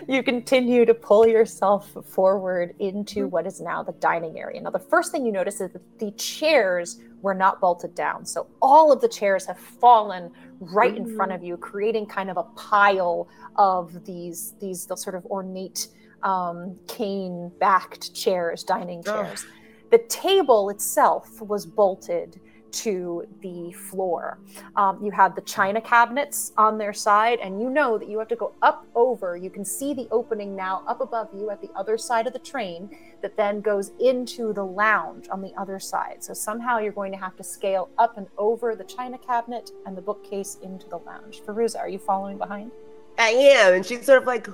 You continue to pull yourself forward into what is now the dining area. Now, the first thing you notice is that the chairs were not bolted down. So all of the chairs have fallen right in front of you, creating kind of a pile of these, these the sort of ornate um, cane-backed chairs, dining chairs. Oh. The table itself was bolted to the floor. Um, you have the china cabinets on their side, and you know that you have to go up over. You can see the opening now up above you at the other side of the train that then goes into the lounge on the other side. So somehow you're going to have to scale up and over the china cabinet and the bookcase into the lounge. Feruza, are you following behind? I am, and she's sort of like,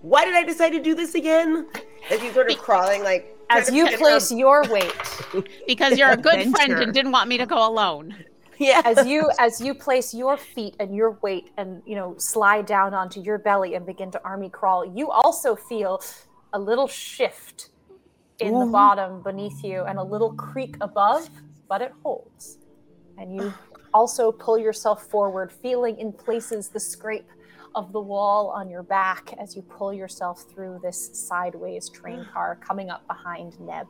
why did I decide to do this again? And she's sort of crawling like, as you place your weight, because you're a good friend and didn't want me to go alone. Yeah. As you as you place your feet and your weight and, you know, slide down onto your belly and begin to army crawl, you also feel a little shift in Ooh. the bottom beneath you and a little creak above, but it holds. And you also pull yourself forward, feeling in places the scrape of the wall on your back as you pull yourself through this sideways train car coming up behind Neb.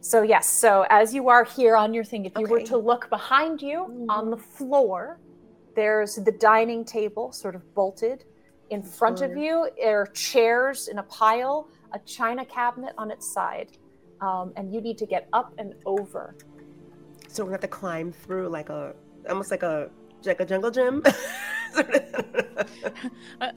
So yes, so as you are here on your thing, if you okay. were to look behind you on the floor, there's the dining table sort of bolted. In front of you are chairs in a pile, a china cabinet on its side, um, and you need to get up and over. So we're gonna have to climb through like a, almost like a, like a jungle gym. a, a,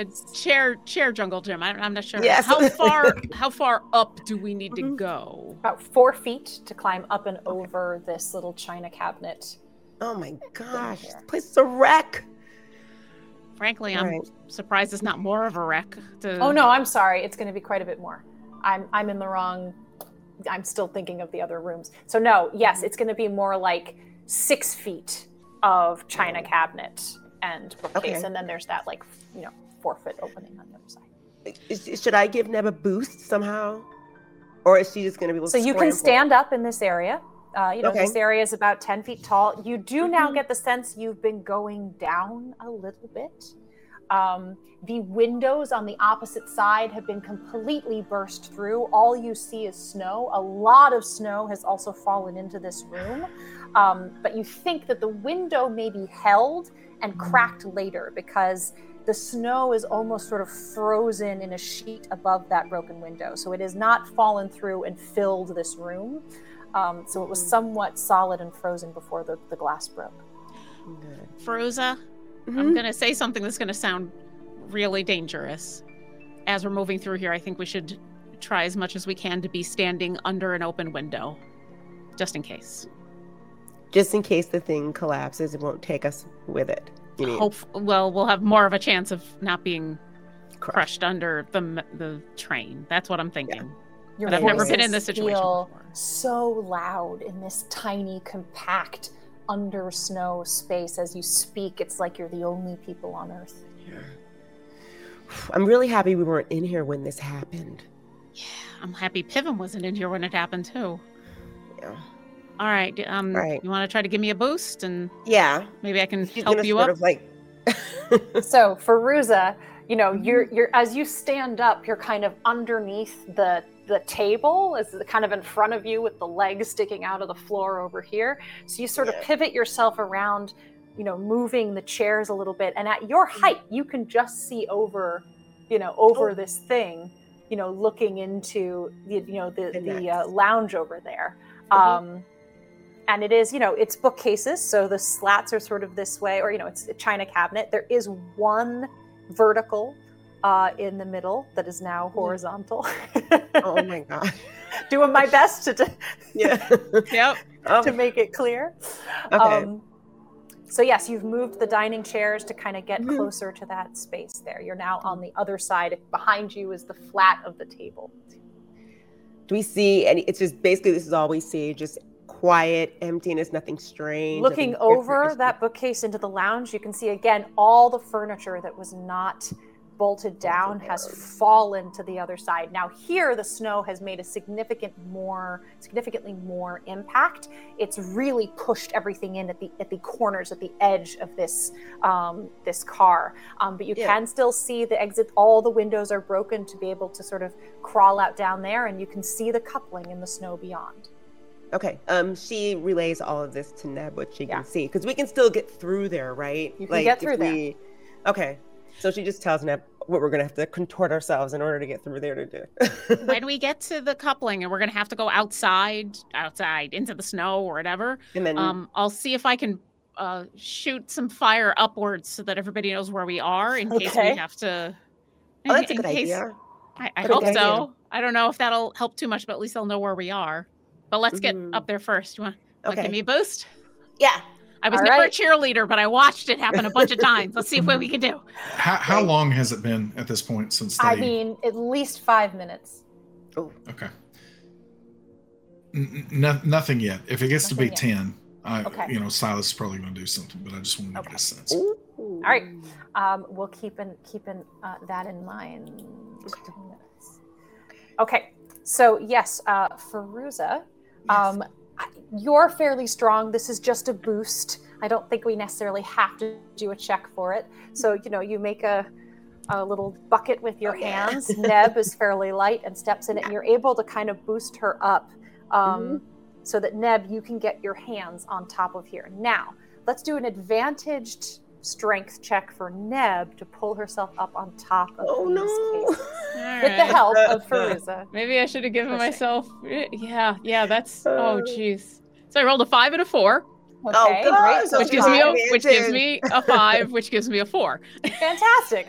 a chair, chair jungle gym. I, I'm not sure. Yes. How far, how far up do we need mm-hmm. to go? About four feet to climb up and over okay. this little china cabinet. Oh my gosh! This place is a wreck. Frankly, All I'm right. surprised it's not more of a wreck. To... Oh no, I'm sorry. It's going to be quite a bit more. I'm I'm in the wrong. I'm still thinking of the other rooms. So no, yes, it's going to be more like six feet of china cabinet and bookcase, okay. and then there's that like you know four foot opening on the other side. Is, should I give Neb a boost somehow, or is she just going to be able? So to you can stand up in this area. Uh, you know, okay. this area is about ten feet tall. You do mm-hmm. now get the sense you've been going down a little bit. Um, the windows on the opposite side have been completely burst through. All you see is snow. A lot of snow has also fallen into this room. Um, but you think that the window may be held and cracked later because the snow is almost sort of frozen in a sheet above that broken window. So it has not fallen through and filled this room. Um, so it was somewhat solid and frozen before the, the glass broke. Good. Feruza, mm-hmm. I'm going to say something that's going to sound really dangerous. As we're moving through here, I think we should try as much as we can to be standing under an open window, just in case. Just in case the thing collapses, it won't take us with it. You mean? Hope, well, we'll have more of a chance of not being crushed, crushed under the the train. That's what I'm thinking. Yeah. Your I've never been in this situation feel before. So loud in this tiny, compact, under snow space. As you speak, it's like you're the only people on Earth. Yeah. I'm really happy we weren't in here when this happened. Yeah, I'm happy Pivim wasn't in here when it happened too. Yeah. All right. Um. All right. You want to try to give me a boost, and yeah, maybe I can She's help you sort up. Of like... So, Feruza, you know, you're you're as you stand up, you're kind of underneath the. The table is kind of in front of you with the legs sticking out of the floor over here. So you sort yeah. of pivot yourself around, you know, moving the chairs a little bit. And at your height, you can just see over, you know, over oh. this thing, you know, looking into, the, you know, the, the, the uh, lounge over there. Mm-hmm. Um, and it is, you know, it's bookcases. So the slats are sort of this way, or, you know, it's a china cabinet. There is one vertical Uh, in the middle that is now horizontal. Oh my God. Doing my best to, to yeah. yep. um. to make it clear. Okay. Um, so yes, you've moved the dining chairs to kind of get mm-hmm. closer to that space there. You're now on the other side. Behind you is the flat of the table. Do we see any, it's just basically, this is all we see, just quiet, emptiness, nothing strange. Looking nothing over different. That bookcase into the lounge, you can see again, all the furniture that was not bolted down has fallen to the other side. Now here, the snow has made a significant more, significantly more impact. It's really pushed everything in at the at the corners, at the edge of this um, this car. Um, but you yeah. can still see the exit. All the windows are broken to be able to sort of crawl out down there, and you can see the coupling in the snow beyond. Okay. Um, she relays all of this to Neb, what she yeah. can see, because we can still get through there, right? You can like, get through there. We... Okay. So she just tells Neb what we're going to have to contort ourselves in order to get through there to do. When we get to the coupling and we're going to have to go outside, outside into the snow or whatever, and then um, I'll see if I can uh, shoot some fire upwards so that everybody knows where we are in okay. case we have to. Oh, that's in, a good case, idea. I, I hope so. Idea. I don't know if that'll help too much, but at least they'll know where we are. But let's get mm-hmm. up there first. You want to okay. give me a boost? Yeah. I was All never right. a cheerleader, but I watched it happen a bunch of times. Let's see what we can do. How, how long has it been at this point since they... I mean, at least five minutes. Oh. Okay. N- n- nothing yet. If it gets nothing to be yet. ten, I, okay. you know, Silas is probably going to do something, but I just want to okay. get a sense. Ooh. All right. Um, we'll keep in, keep in, uh, that in mind. Okay. ten minutes. Okay. So, yes, uh, Feruza... Yes. Um, You're fairly strong. This is just a boost. I don't think we necessarily have to do a check for it. So, you know, you make a a little bucket with your oh, yeah. hands. Neb is fairly light and steps in it. And you're able to kind of boost her up um, mm-hmm. so that, Neb, you can get your hands on top of here. Now, let's do an advantaged strength check for Neb to pull herself up on top of oh, these no. cases. Right. With the help of Feruza. Maybe I should have given Pushing. myself, yeah, yeah, that's, oh, jeez. So I rolled a five and a four. Okay. Oh, God, so which gives me a, which gives me a five, which gives me a four. Fantastic.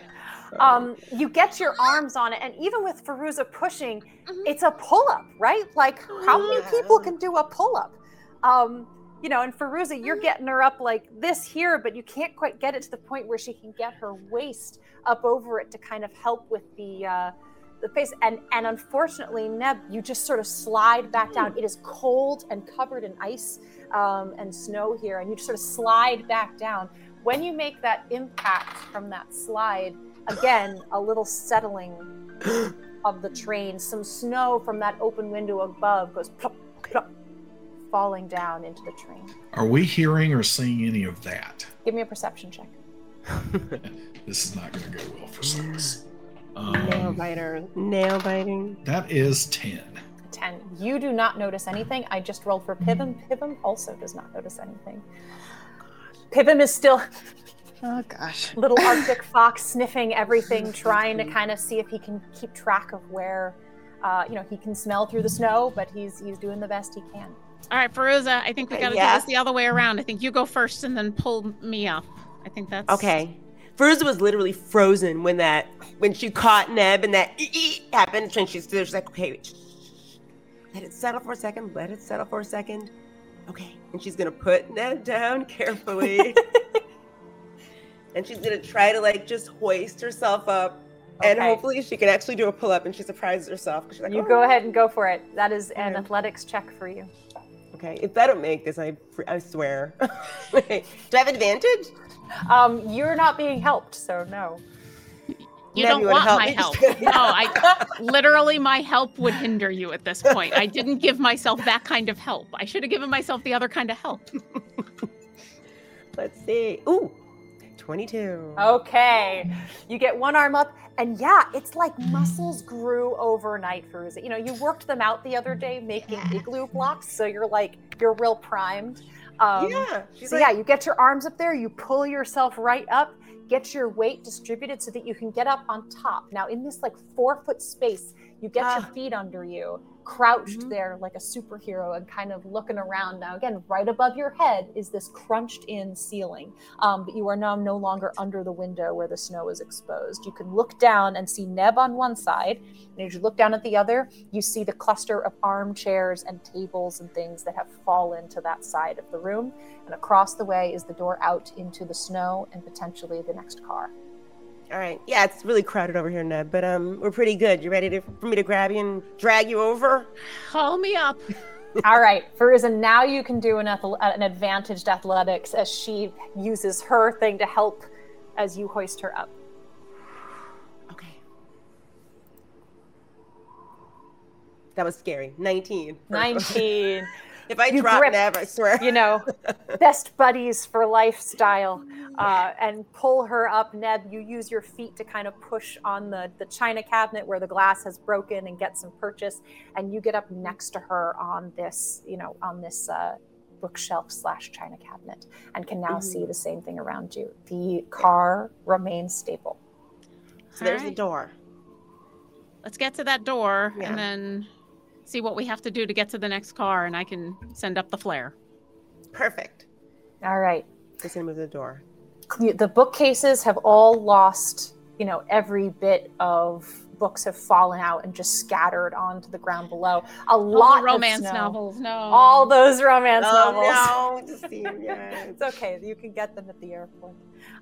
Um, you get your arms on it, and even with Feruza pushing, mm-hmm. it's a pull-up, right? Like, how many people can do a pull-up? Um, you know, and Feruza, you're getting her up like this here, but you can't quite get it to the point where she can get her waist up over it to kind of help with the uh, the face. And and unfortunately, Neb, you just sort of slide back down. It is cold and covered in ice um, and snow here, and you just sort of slide back down. When you make that impact from that slide, again, a little settling of the train. Some snow from that open window above goes plop, plop, falling down into the train. Are we hearing or seeing any of that? Give me a perception check. This is not going to go well for Silas. Um, Nail biter. Nail biting. That is ten. ten. You do not notice anything. I just rolled for Pivim. Pivim also does not notice anything. Pivim is still... Oh, gosh. Little Arctic fox sniffing everything, trying to kind of see if he can keep track of where, uh, you know, he can smell through the snow, but he's he's doing the best he can. All right, Feruza, I think we got to yeah. do this the other way around. I think you go first and then pull me up. I think that's... Okay. Feruza was literally frozen when that, when she caught Neb and that ee-ee happened. And she's, she's like, okay, wait, shh, shh. Let it settle for a second. Let it settle for a second. Okay. And she's going to put Neb down carefully. And she's going to try to, like, just hoist herself up. Okay. And hopefully she can actually do a pull-up and she surprises herself. She's like, you oh. go ahead and go for it. That is an okay. athletics check for you. Okay. If I don't make this, I I swear. Wait, do I have advantage? Um, you're not being helped, so no. You Neb, don't you want, want my help. help. No, I literally, my help would hinder you at this point. I didn't give myself that kind of help. I should have given myself the other kind of help. Let's see. Ooh. twenty-two. Okay. You get one arm up, and yeah, it's like muscles grew overnight, Feruza. You know, you worked them out the other day making yeah. igloo blocks, so you're like, you're real primed. Um, yeah. So like, yeah, you get your arms up there, you pull yourself right up, get your weight distributed so that you can get up on top. Now, in this like four foot space, you get uh, your feet under you, crouched mm-hmm. there like a superhero and kind of looking around. Now, again, right above your head is this crunched in ceiling, um, but you are now no longer under the window where the snow is exposed. You can look down and see Neb on one side, and as you look down at the other, you see the cluster of armchairs and tables and things that have fallen to that side of the room, and across the way is the door out into the snow and potentially the next car. All right. Yeah, it's really crowded over here, Neb, but um, we're pretty good. You ready to, for me to grab you and drag you over? Haul me up. All right, Feruza, now you can do an, an advantaged athletics as she uses her thing to help as you hoist her up. Okay. That was scary. nineteen. nineteen. If I you drop grip, Neb, I swear. You know, best buddies for lifestyle. Uh, and pull her up, Neb. You use your feet to kind of push on the, the china cabinet where the glass has broken and get some purchase. And you get up next to her on this, you know, on this uh, bookshelf slash china cabinet and can now mm-hmm. see the same thing around you. The car remains stable. So All there's right. the door. Let's get to that door yeah. and then... see what we have to do to get to the next car, and I can send up the flare. Perfect. All right. Just gonna move the door. The bookcases have all lost, you know, every bit of books have fallen out and just scattered onto the ground below. A all lot the romance of romance novels. No. All those romance oh, novels. No. It's okay. You can get them at the airport.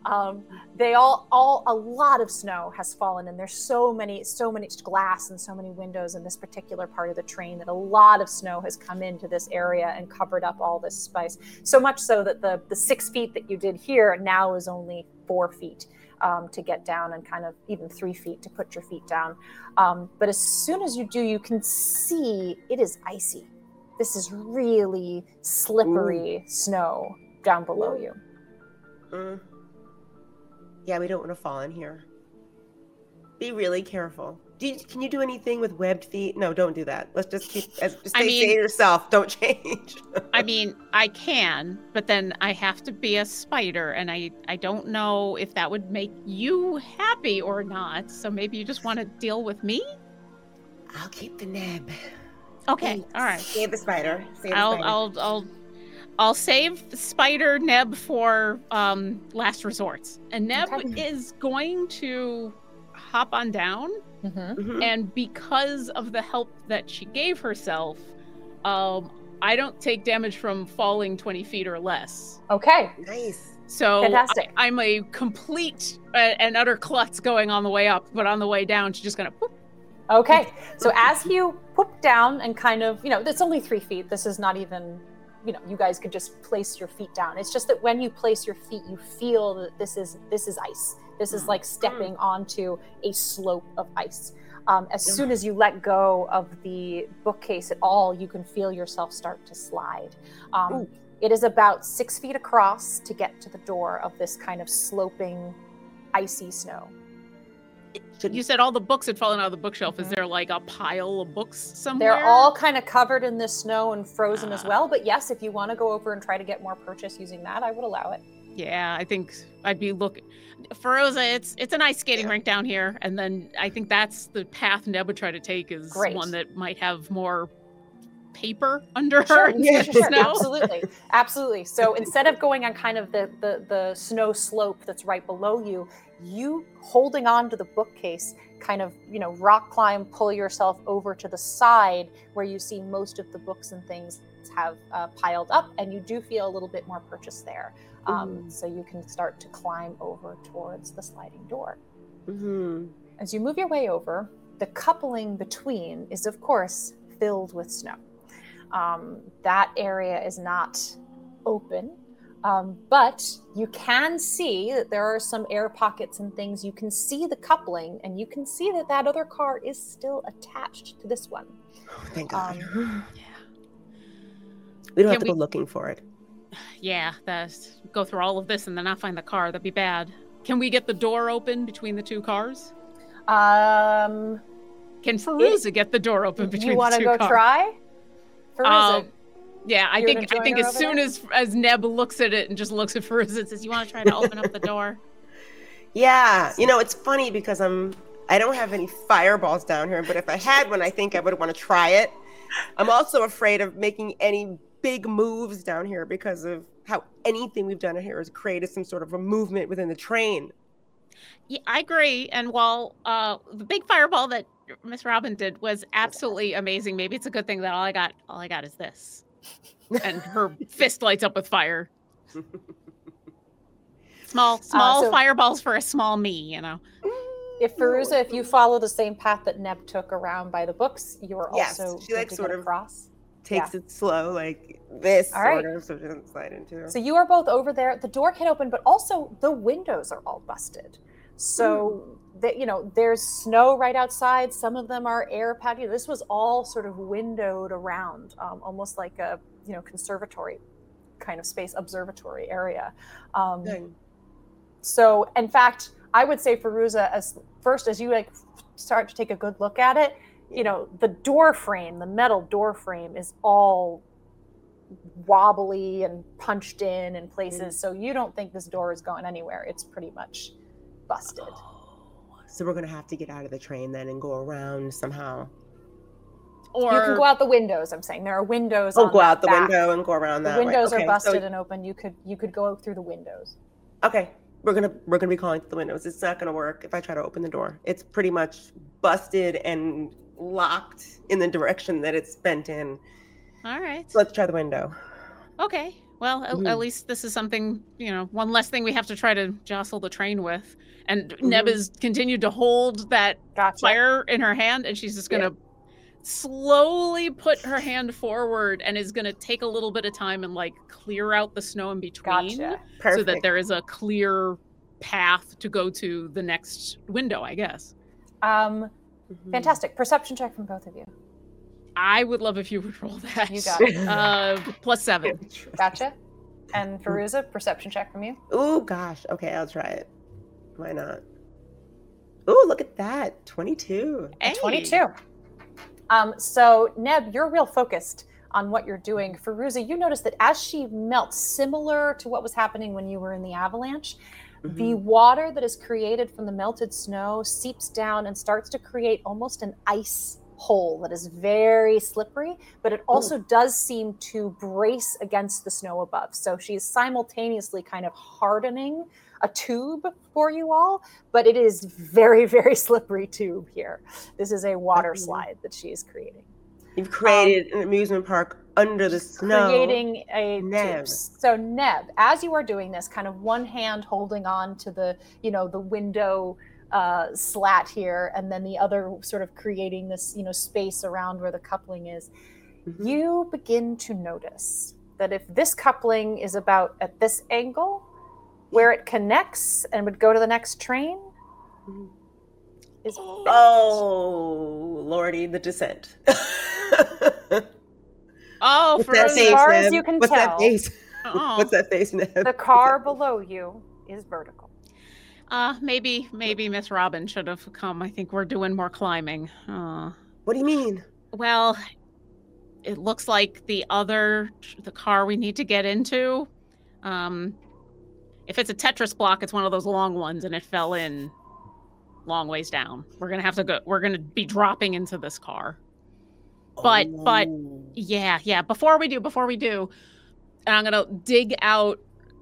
Um, they all, all, a lot of snow has fallen, and there's so many, so many glass and so many windows in this particular part of the train that a lot of snow has come into this area and covered up all this space. So much so that the the six feet that you did here now is only four feet. Um, to get down and kind of even three feet to put your feet down. Um, but as soon as you do, you can see it is icy. This is really slippery Ooh. Snow down below you. Mm. Yeah, we don't want to fall in here. Be really careful. Do you, can you do anything with webbed feet? No, don't do that. Let's just keep, as, just stay, I mean, stay yourself. Don't change. I mean, I can, but then I have to be a spider, and I, I don't know if that would make you happy or not. So maybe you just want to deal with me? I'll keep the Neb. Okay, Thanks. All right. Save the spider. Save the I'll, spider. I'll, I'll, I'll save Spider Neb for um, last resorts. And Neb okay. is going to hop on down. Mm-hmm. And because of the help that she gave herself, um, I don't take damage from falling twenty feet or less. Okay. Nice. So Fantastic. I, I'm a complete uh, and utter klutz going on the way up, but on the way down, she's just going to poop. Okay. So as you poop down and kind of, you know, it's only three feet. This is not even... You know, you guys could just place your feet down. It's just that when you place your feet, you feel that this is this is ice. This is like stepping onto a slope of ice. Um, as soon as you let go of the bookcase at all, you can feel yourself start to slide. Um, it is about six feet across to get to the door of this kind of sloping, icy snow. You said all the books had fallen out of the bookshelf. Mm-hmm. Is there like a pile of books somewhere? They're all kind of covered in this snow and frozen uh, as well. But yes, if you want to go over and try to get more purchase using that, I would allow it. Yeah, I think I'd be looking. Feruza, it's it's an ice skating yeah. rink down here. And then I think that's the path Neb would try to take is Great. one that might have more paper under sure, her. Yeah, sure, sure. Absolutely. Absolutely. So instead of going on kind of the, the, the snow slope that's right below you, you holding on to the bookcase, kind of, you know, rock climb, pull yourself over to the side where you see most of the books and things have uh, piled up, and you do feel a little bit more purchase there. Um, mm. So you can start to climb over towards the sliding door. Mm-hmm. As you move your way over, the coupling between is, of course, filled with snow. Um, that area is not open, um, but you can see that there are some air pockets and things. You can see the coupling, and you can see that that other car is still attached to this one. Oh, thank God. Um, yeah. We don't can have to we... go looking for it. Yeah, that's, go through all of this and then not find the car. That'd be bad. Can we get the door open between the two cars? Um, Can Feruza it... get the door open between the two cars? You want to go try? Um, yeah, I You're think I think as soon there? as as Neb looks at it and just looks at Feruza and says, "You want to try to open up the door?" Yeah, you know, it's funny because I'm I don't have any fireballs down here, but if I had one, I think I would want to try it. I'm also afraid of making any big moves down here because of how anything we've done here has created some sort of a movement within the train. Yeah, I agree. And while uh, the big fireball that Miss Robin did was absolutely amazing. Maybe it's a good thing that all I got, all I got is this. And her fist lights up with fire. Small, small uh, so fireballs for a small me, you know. If Feruza, if you follow the same path that Neb took around by the books, you are yes, also she like sort of across. Takes yeah. it slow, like this all right. sort of, so it doesn't slide into. So you are both over there. The door can open, but also the windows are all busted. So. Mm. That, you know, there's snow right outside. Some of them are air patio. This was all sort of windowed around, um, almost like a, you know, conservatory kind of space, observatory area. Um, mm. So, in fact, I would say, Feruza, as first as you like start to take a good look at it, you know, the door frame, the metal door frame, is all wobbly and punched in in places. Mm. So you don't think this door is going anywhere. It's pretty much busted. Oh. So we're going to have to get out of the train then and go around somehow. Or you can go out the windows, I'm saying. There are windows oh, on go out the back. window and go around that way. The windows way. are okay, busted so... and open. You could you could go through the windows. Okay. We're going to we're going to be calling to the windows. It's not going to work if I try to open the door. It's pretty much busted and locked in the direction that it's bent in. All right. So let's try the window. Okay. Well, at, mm-hmm. at least this is something, you know, one less thing we have to try to jostle the train with. And mm-hmm. Neb has continued to hold that gotcha. fire in her hand, and she's just going to yeah. slowly put her hand forward and is going to take a little bit of time and, like, clear out the snow in between gotcha. so that there is a clear path to go to the next window, I guess. Um, mm-hmm. Fantastic. Perception check from both of you. I would love if you would roll that. You got it. Uh, plus seven. Gotcha. And Feruza, perception check from you. Oh, gosh. Okay, I'll try it. Why not? Oh, look at that. twenty-two. Hey. twenty-two. Um, so, Neb, you're real focused on what you're doing. Feruza, you notice that as she melts, similar to what was happening when you were in the avalanche, mm-hmm. the water that is created from the melted snow seeps down and starts to create almost an ice hole that is very slippery, but it also mm. does seem to brace against the snow above. So she's simultaneously kind of hardening a tube for you all, but it is very, very slippery tube here. This is a water mm-hmm. slide that she's creating. You've created um, an amusement park under the snow. Creating a Neb. Tube. So Neb, as you are doing this, kind of one hand holding on to the, you know, the window uh, slat here, and then the other sort of creating this, you know, space around where the coupling is. Mm-hmm. You begin to notice that if this coupling is about at this angle, where it connects and would go to the next train, mm-hmm. is bent. Oh, Lordy, the descent. Oh, for as face, far Neb? As you can What's tell. That face? Uh-uh. What's that face, Neb? The car below you is vertical. Uh, maybe, maybe Miss Robin should have come. I think we're doing more climbing. Uh, what do you mean? Well, it looks like the other, the car we need to get into. Um, if it's a Tetris block, it's one of those long ones, and it fell in long ways down. We're gonna have to go. We're gonna be dropping into this car. But, oh. but, yeah, yeah. Before we do, before we do, and I'm going to dig out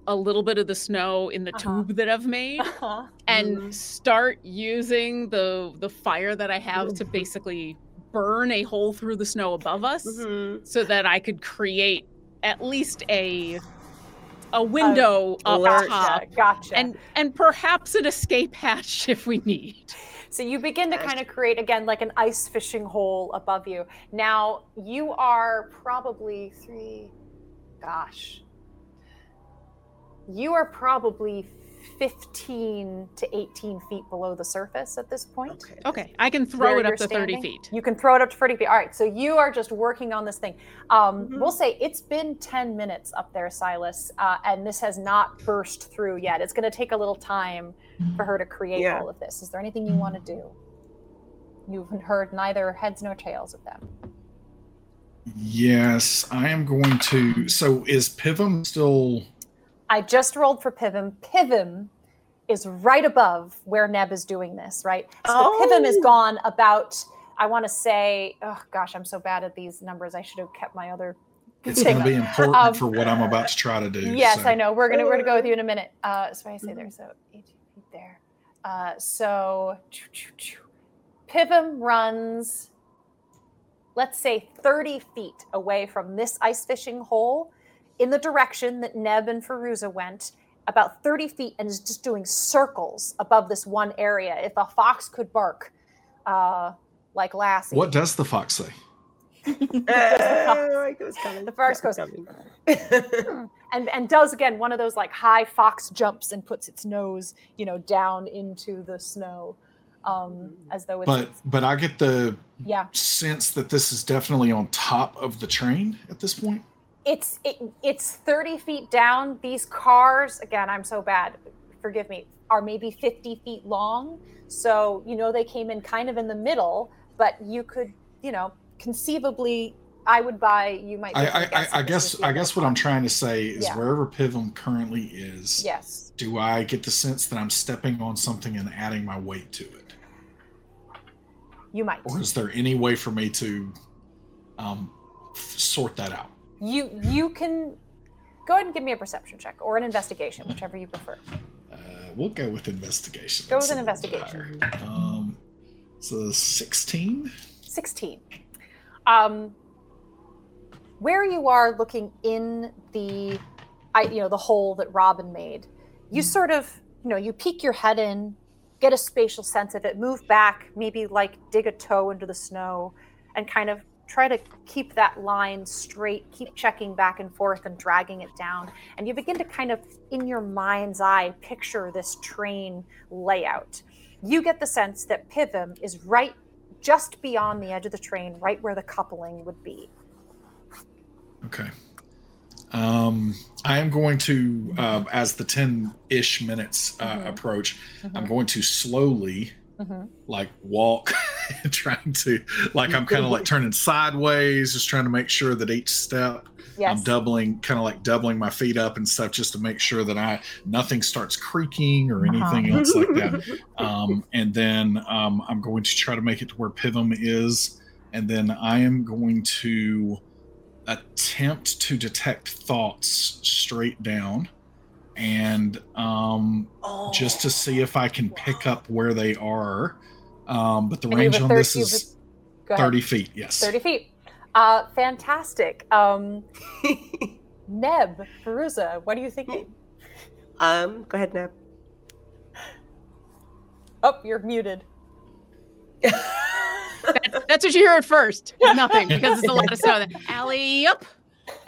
a little bit of the snow in the uh-huh. tube that I've made uh-huh. and mm. start using the the fire that I have mm. to basically burn a hole through the snow above us mm-hmm. so that I could create at least a a window uh, up gotcha, top. Gotcha. And, and perhaps an escape hatch if we need. So you begin to kind of create, again, like an ice fishing hole above you. Now, you are probably three, gosh, you are probably fifteen to eighteen feet below the surface at this point. Okay, okay. I can throw it up to standing. thirty feet. You can throw it up to thirty feet. All right, so you are just working on this thing. Um, mm-hmm. We'll say it's been ten minutes up there, Silas, uh, and this has not burst through yet. It's going to take a little time for her to create yeah. all of this. Is there anything you want to do? You've heard neither heads nor tails of them. Yes, I am going to. So is Pivim still? I just rolled for Pivim. Pivim is right above where Neb is doing this, right? So oh. Pivim is gone about, I want to say, oh gosh, I'm so bad at these numbers. I should have kept my other. It's going to be important um, for what I'm about to try to do. Yes, so. I know. We're going to we're gonna go with you in a minute. Uh, so I say there, so there. Uh, so choo, choo, choo. Pivim runs, let's say thirty feet away from this ice fishing hole in the direction that Neb and Feruza went, about thirty feet, and is just doing circles above this one area. If a fox could bark, uh, like Lassie. What does the fox say? The fox goes, and and does again one of those like high fox jumps and puts its nose, you know, down into the snow, um, as though it's. But but I get the yeah. sense that this is definitely on top of the train at this point. It's it, it's thirty feet down. These cars, again, I'm so bad, forgive me, are maybe fifty feet long. So, you know, they came in kind of in the middle, but you could, you know, conceivably, I would buy, you might. I, I, I, I guess I guess what I'm trying to say is yeah. wherever Pivim currently is, yes. do I get the sense that I'm stepping on something and adding my weight to it? You might. Or is there any way for me to um, sort that out? You you can go ahead and give me a perception check or an investigation, whichever you prefer. Uh, we'll go with investigation. Go with an investigation. Um, so sixteen. Sixteen. Um, where you are looking in the, I you know the hole that Robin made, you sort of you know you peek your head in, get a spatial sense of it, move back, maybe like dig a toe into the snow, and kind of. Try to keep that line straight, keep checking back and forth and dragging it down. And you begin to kind of, in your mind's eye, picture this train layout. You get the sense that Pivim is right just beyond the edge of the train, right where the coupling would be. Okay. Um, I am going to, uh, as the ten-ish minutes uh, mm-hmm. approach, mm-hmm. I'm going to slowly... Mm-hmm. like walk trying to like I'm kind of like turning sideways, just trying to make sure that each step yes. I'm doubling kind of like doubling my feet up and stuff just to make sure that I nothing starts creaking or anything uh-huh. else like that um and then um I'm going to try to make it to where Pivim is and then I am going to attempt to detect thoughts straight down, and um, oh, just to see if I can pick wow. up where they are. Um, but the and range on thirty, this is thirty feet. Yes, thirty feet. Uh, fantastic. Um, Neb, Feruza, what are you thinking? Um, go ahead, Neb. Oh, you're muted. That's, that's what you heard first. Nothing, because it's a lot of sound. Alley up,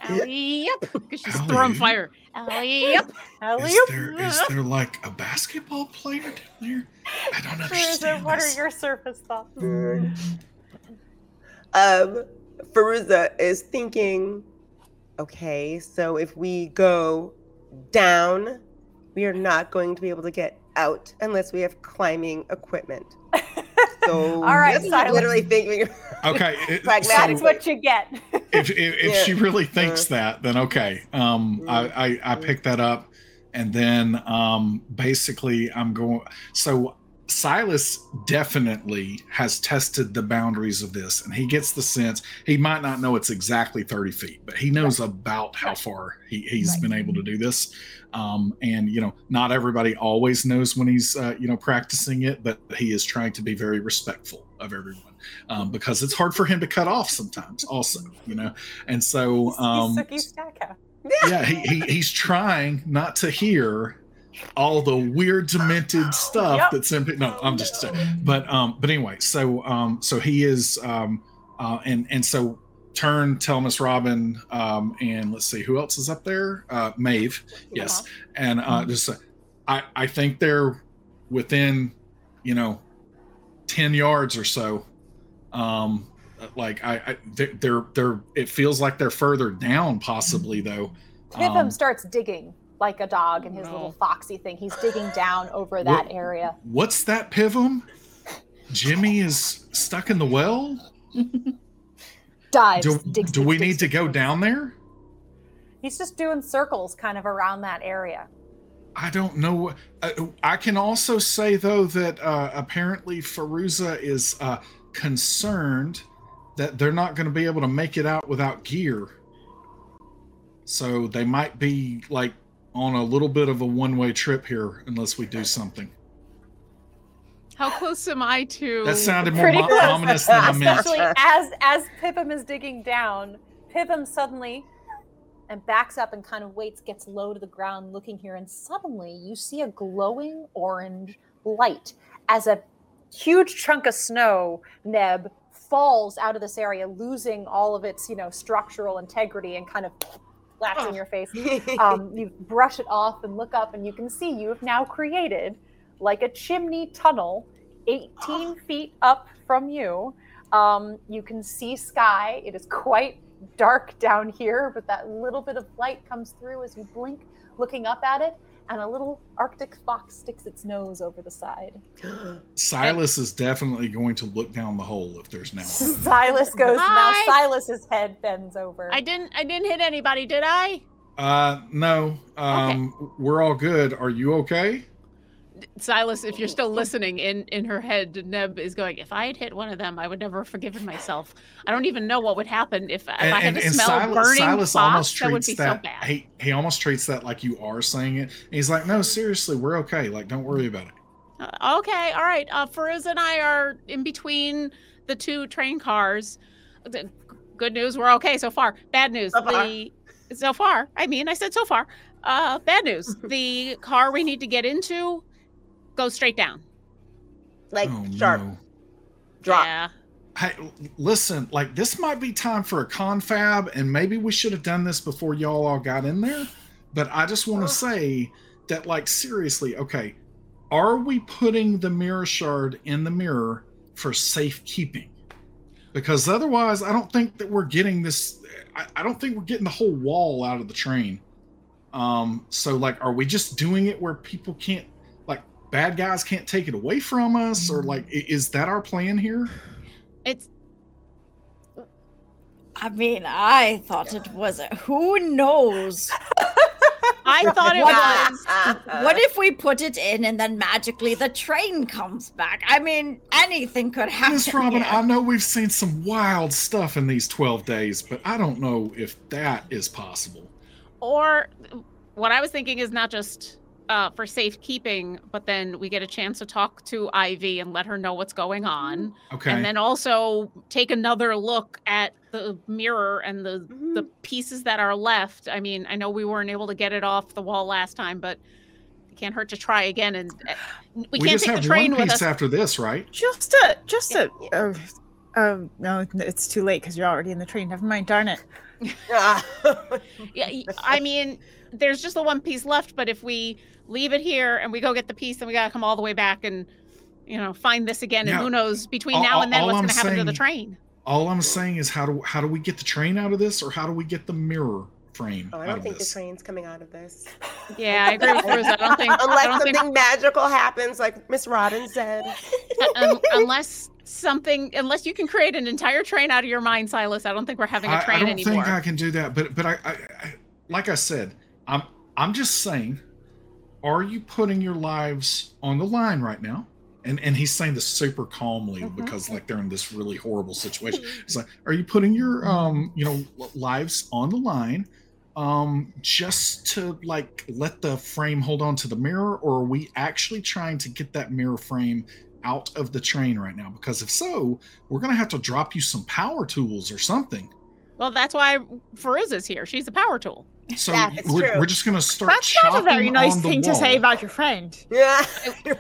alley up, because she's alley. throwing fire. Alley up, alley up. Is there like a basketball player down there? I don't understand. Feruza, what this. are your surface thoughts? Mm. Um, Feruza is thinking, okay, so if we go down, we are not going to be able to get out unless we have climbing equipment. So all right, Silas. Literally thinking. Okay, it, that's so, what you get. if if, if yeah. she really thinks uh, that, then okay. Um, mm, I, I I pick that up, and then um, basically I'm going. So Silas definitely has tested the boundaries of this, and he gets the sense he might not know it's exactly thirty feet, but he knows right. about how right. far he, he's right. been able to do this. Um, and, you know, not everybody always knows when he's, uh, you know, practicing it, but he is trying to be very respectful of everyone, um, because it's hard for him to cut off sometimes also, you know. And so, um, he's, he's yeah, he, he, he's trying not to hear all the weird, demented stuff yep. that's in. No, I'm just saying. But, um, but anyway, so, um, so he is, um, uh, and, and so. Turn, Telmus, Robin, um, and let's see who else is up there. Uh, Maeve, yes, uh-huh. and uh, mm-hmm. just uh, I, I think they're within, you know, ten yards or so. Um, like I, I they're they're it feels like they're further down possibly though. Pivim um, starts digging like a dog in his no. little foxy thing. He's digging down over that what, area. What's that, Pivim? Jimmy is stuck in the well. Dives, do, digs, do we digs, need digs, to go down there? He's just doing circles kind of around that area. I don't know. I, I can also say, though, that uh, apparently Feruza is uh, concerned that they're not going to be able to make it out without gear. So they might be, like, on a little bit of a one-way trip here unless we do something. How close am I to... That sounded more mo- ominous than I meant. Especially as, as Pivim is digging down, Pivim suddenly and backs up and kind of waits, gets low to the ground looking here, and suddenly you see a glowing orange light as a huge chunk of snow, Neb, falls out of this area, losing all of its, you know, structural integrity and kind of flaps oh. in your face. Um, you brush it off and look up, and you can see you have now created... like a chimney tunnel, eighteen oh. feet up from you. Um, you can see sky. It is quite dark down here, but that little bit of light comes through as you blink, looking up at it, and a little Arctic fox sticks its nose over the side. Silas is definitely going to look down the hole if there's no one. Silas goes, Hi. now Silas's head bends over. I didn't, I didn't hit anybody, did I? Uh, no, um, okay. We're all good. Are you okay? Silas, if you're still listening, in, in her head, Neb is going, if I had hit one of them, I would never have forgiven myself. I don't even know what would happen if, if and, I had to smell Silas, burning Silas box, almost that would be that, so bad. He, he almost treats that like you are saying it. And he's like, no, seriously, we're okay. Like, don't worry about it. Uh, okay, all right. Uh, Feruza and I are in between the two train cars. Good news, we're okay so far. Bad news, so far. The, so far I mean, I said so far. Uh, bad news, the car we need to get into go straight down. Like, oh, sharp. No. Drop. Yeah. Hey, listen, like, this might be time for a confab, and maybe we should have done this before y'all all got in there, but I just want to say that, like, seriously, okay, are we putting the mirror shard in the mirror for safekeeping? Because otherwise, I don't think that we're getting this, I, I don't think we're getting the whole wall out of the train. Um, so, like, are we just doing it where people can't bad guys can't take it away from us, or like, is that our plan here? It's, I mean, I thought it was, a, who knows? I thought it was. What if we put it in and then magically the train comes back? I mean, anything could happen. Miss Robin, here. I know we've seen some wild stuff in these twelve days, but I don't know if that is possible. Or what I was thinking is not just uh, for safekeeping, but then we get a chance to talk to Ivy and let her know what's going on. Okay. And then also take another look at the mirror and the, mm-hmm. the pieces that are left. I mean, I know we weren't able to get it off the wall last time, but it can't hurt to try again. And uh, we, we can't just take have the train one piece with us after this, right? Just a, just yeah. a. Uh, Um, no, it's too late because you're already in the train. Never mind, darn it. yeah, I mean, there's just the one piece left, but if we leave it here and we go get the piece, then we got to come all the way back and, you know, find this again. And now, who knows between all, now and then what's going to happen to the train. All I'm saying is how do how do we get the train out of this, or how do we get the mirror frame oh, I don't think this? The train's coming out of this. Yeah, I agree with Bruce. I don't think. Unless don't something think... magical happens, like Miss Rodden said. um, unless... Something, unless you can create an entire train out of your mind, Silas. I don't think we're having a train anymore. I, I don't anymore. think I can do that. But but I, I, I, like I said, I'm I'm just saying, are you putting your lives on the line right now? And and he's saying this super calmly mm-hmm. because like they're in this really horrible situation. It's like, are you putting your um you know lives on the line, um just to like let the frame hold on to the mirror, or are we actually trying to get that mirror frame out of the train right now? Because if so, we're gonna have to drop you some power tools or something. Well, that's why Feruza's here. She's a power tool. So we're, we're just gonna start. That's not a very nice thing to say about your friend. Yeah.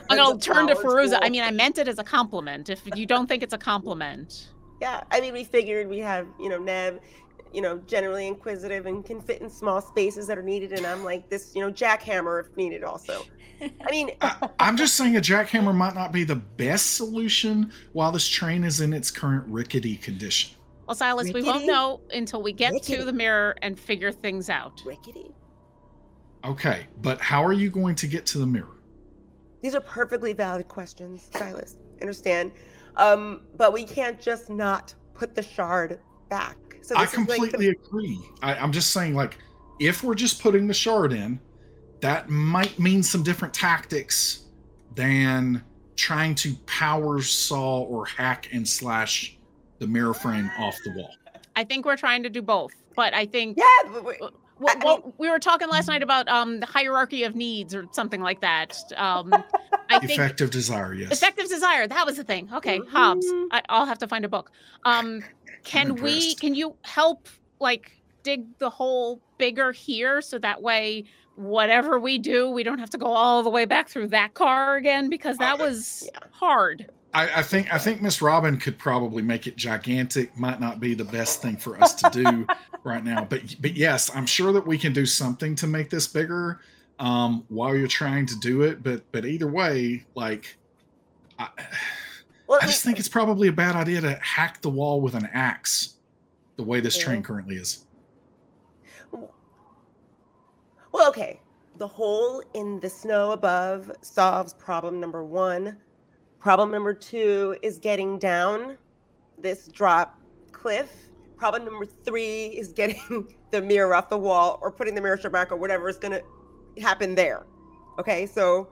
And I'll turn to Feruza. Tool. I mean, I meant it as a compliment. If you don't think it's a compliment. Yeah, I mean, we figured we have, you know, Neb, you know, generally inquisitive and can fit in small spaces that are needed, and I'm like this, you know, jackhammer if needed also. I mean, I, I'm just saying a jackhammer might not be the best solution while this train is in its current rickety condition. Well, Silas, rickety? we won't know until we get rickety. to the mirror and figure things out. Rickety. Okay, but how are you going to get to the mirror? These are perfectly valid questions, Silas. Understand? Um, but we can't just not put the shard back. So I completely like the- agree. I, I'm just saying, like, if we're just putting the shard in, that might mean some different tactics than trying to power saw or hack and slash the mirror frame off the wall. I think we're trying to do both, but I think yeah, but we, well, I mean, well, we were talking last night about um, the hierarchy of needs or something like that. Um, I think effective desire, yes. Effective desire. That was the thing. Okay, mm-hmm. Hobbs. I, I'll have to find a book. Um, can we? Can you help like dig the hole bigger here so that way? Whatever we do, we don't have to go all the way back through that car again, because that was I, hard. I, I think I think Miss Robin could probably make it gigantic. Might not be the best thing for us to do right now, but but yes, I'm sure that we can do something to make this bigger um, while you're trying to do it. But but either way, like I, well, I just think it's probably a bad idea to hack the wall with an axe, the way this yeah. train currently is. Well, okay, the hole in the snow above solves problem number one. Problem number two is getting down this drop cliff. Problem number three is getting the mirror off the wall, or putting the mirror back, or whatever is going to happen there. Okay, so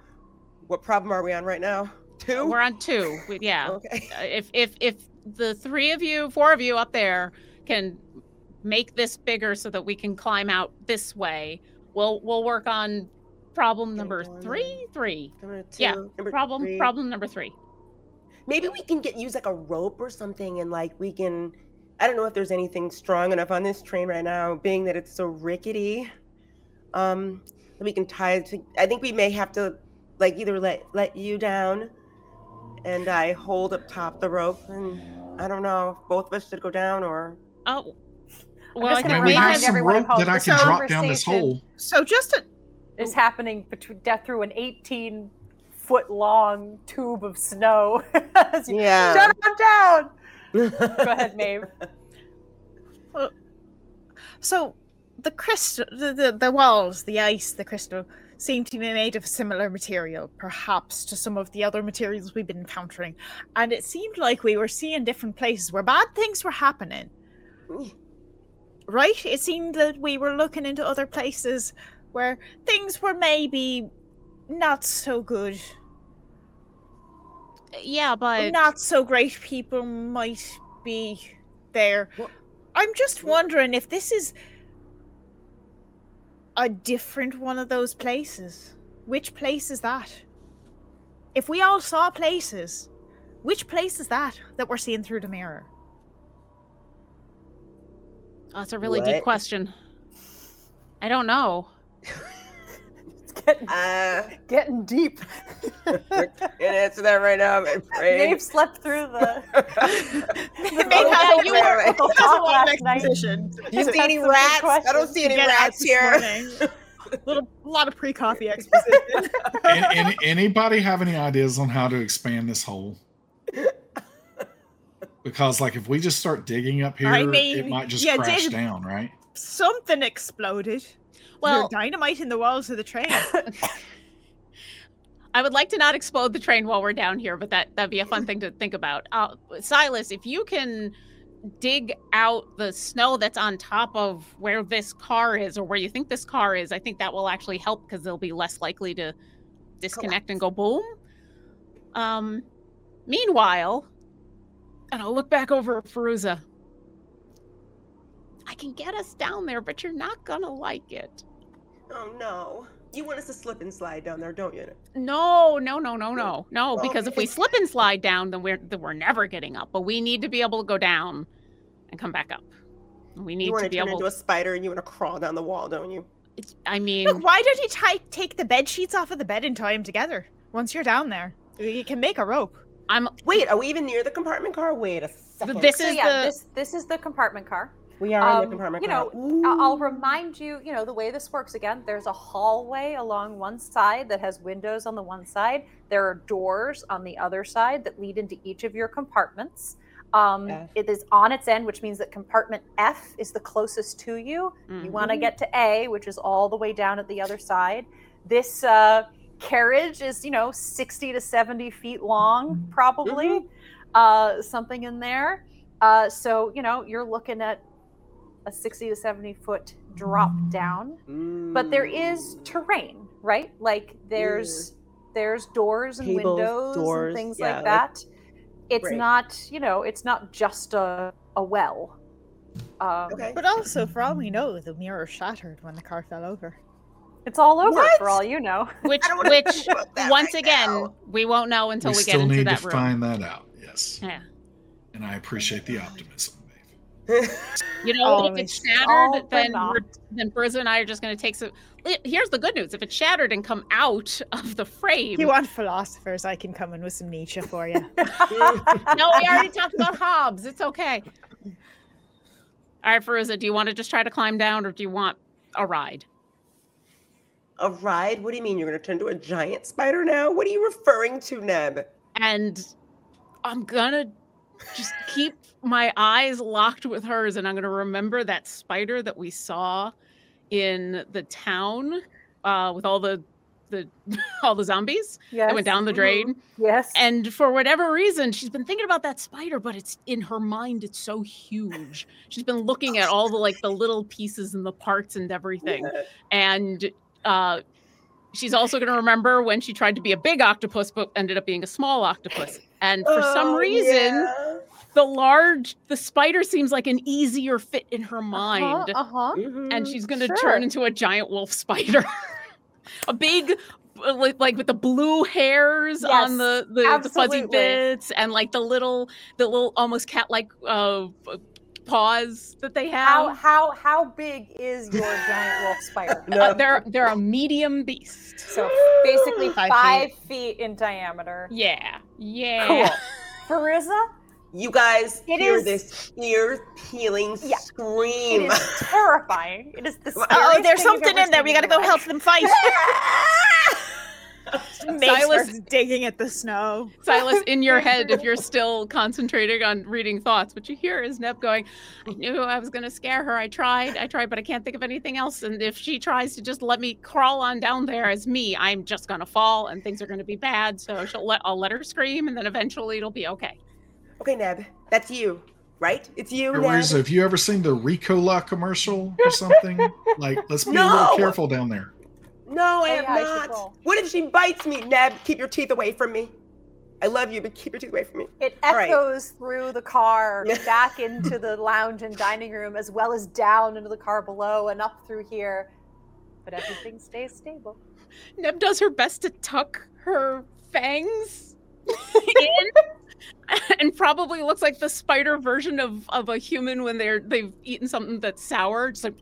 what problem are we on right now? Two? We're on two, we, yeah. Okay. If, if, if the three of you, four of you up there can make this bigger so that we can climb out this way, We'll we'll work on problem number three, three. Number two, yeah, number problem three. problem number three. Maybe we can get use like a rope or something, and like we can. I don't know if there's anything strong enough on this train right now, being that it's so rickety. Um, that we can tie it to. I think we may have to, like, either let let you down, and I hold up top the rope, and I don't know if both of us should go down or. Oh. Well, I mean, we have some rope that I can drop down this hole. So just a, is happening between death through an eighteen-foot-long tube of snow. yeah. Shut him down. Go ahead, Maeve. Well, so the crystal, the, the the walls, the ice, the crystal seem to be made of similar material, perhaps, to some of the other materials we've been encountering. And it seemed like we were seeing different places where bad things were happening. Ooh. Right? It seemed that we were looking into other places where things were maybe not so good. Yeah, but... not so great people might be there. What? I'm just wondering if this is a different one of those places. Which place is that? If we all saw places, which place is that that we're seeing through the mirror? Oh, that's a really what? deep question. I don't know. It's getting, uh, getting deep. I can't answer that right now. I'm afraid. Maeve slept through the... Maeve yeah, you were the last night. Position. Do you see any rats? I don't see any rats here. Little, a lot of pre-coffee exposition. Any, any, anybody have any ideas on how to expand this hole? Because, like, if we just start digging up here, I mean, it might just yeah, crash David, down, right? Something exploded. Well, there's dynamite in the walls of the train. I would like to not explode the train while we're down here, but that, that'd be a fun thing to think about. Uh, Silas, if you can dig out the snow that's on top of where this car is or where you think this car is, I think that will actually help because they'll be less likely to disconnect Collapse. and go boom. Um, meanwhile, and I'll look back over at Feruza. I can get us down there, but you're not gonna like it. Oh no. You want us to slip and slide down there, don't you? No, no, no, no, no. No, because if we slip and slide down, then we're then we're never getting up. But we need to be able to go down and come back up. We need you to be able to turn into a spider and you want to crawl down the wall, don't you? It's, I mean... Look, why don't you t- take the bed sheets off of the bed and tie them together? Once you're down there, you can make a rope. I'm... Wait, are we even near the compartment car? Wait a second. This is so, yeah, the... This, this is the compartment car. We are um, in the compartment you know, car. I'll remind you, you know, the way this works again, there's a hallway along one side that has windows on the one side. There are doors on the other side that lead into each of your compartments. Um, it is on its end, which means that compartment F is the closest to you. Mm-hmm. You want to get to A, which is all the way down at the other side. This uh, carriage is, you know, sixty to seventy feet long, probably. Mm-hmm. Uh, something in there. Uh, so, you know, you're looking at a sixty to seventy foot drop down, mm. but there is terrain, right? Like there's mm. there's doors and Cables, windows doors, and things yeah, like that. Like, it's right. not, you know, it's not just a, a well. Um, okay. But also, for all we know, the mirror shattered when the car fell over. It's all over what? for all you know. Which, which once right again, now. we won't know until we, we get into that room. We still need to find that out, yes. Yeah. And I appreciate the optimism. You know, oh, if it's shattered, then we're, then Feruza and I are just going to take some. Here's the good news: if it's shattered and come out of the frame, you want philosophers? I can come in with some Nietzsche for you. No, we already talked about Hobbes. It's okay. All right, Feruza, do you want to just try to climb down, or do you want a ride? A ride? What do you mean? You're going to turn into a giant spider now? What are you referring to, Neb? And I'm gonna just keep my eyes locked with hers, and I'm going to remember that spider that we saw in the town uh, with all the the all the zombies yes. that went down the drain. Yes. And for whatever reason, she's been thinking about that spider, but it's in her mind. It's so huge. She's been looking at all the like the little pieces and the parts and everything. Yeah. And uh, she's also going to remember when she tried to be a big octopus, but ended up being a small octopus. And for oh, some reason. Yeah. The large, the spider seems like an easier fit in her mind. Uh-huh, uh-huh. Mm-hmm. And she's going to sure. turn into a giant wolf spider. A big, like with the blue hairs yes, on the, the, the fuzzy bits and like the little, the little almost cat-like uh, paws that they have. How how how big is your giant wolf spider? No. uh, they're, they're a medium beast. So basically five, five feet. feet in diameter. Yeah. Yeah. Cool. Feruza? You guys it hear is, this ear-peeling yeah. scream. It is terrifying. It is the scariest oh, there's thing something in there. We got to go help them fight. Silas digging at the snow. Silas, in your head, if you're still concentrating on reading thoughts, what you hear is Neb going, I knew I was going to scare her. I tried. I tried, but I can't think of anything else. And if she tries to just let me crawl on down there as me, I'm just going to fall and things are going to be bad. So she'll let, I'll let her scream and then eventually it'll be okay. Okay, Neb, that's you, right? It's you, Neb. Feruza, have you ever seen the Ricola commercial or something? Like, let's be no! a little careful down there. No, I oh, have yeah, not. I what if she bites me? Neb, keep your teeth away from me. I love you, but keep your teeth away from me. It echoes right. through the car, back into the lounge and dining room, as well as down into the car below and up through here. But everything stays stable. Neb does her best to tuck her fangs in, and probably looks like the spider version of, of a human when they're they've eaten something that's sour. Just like.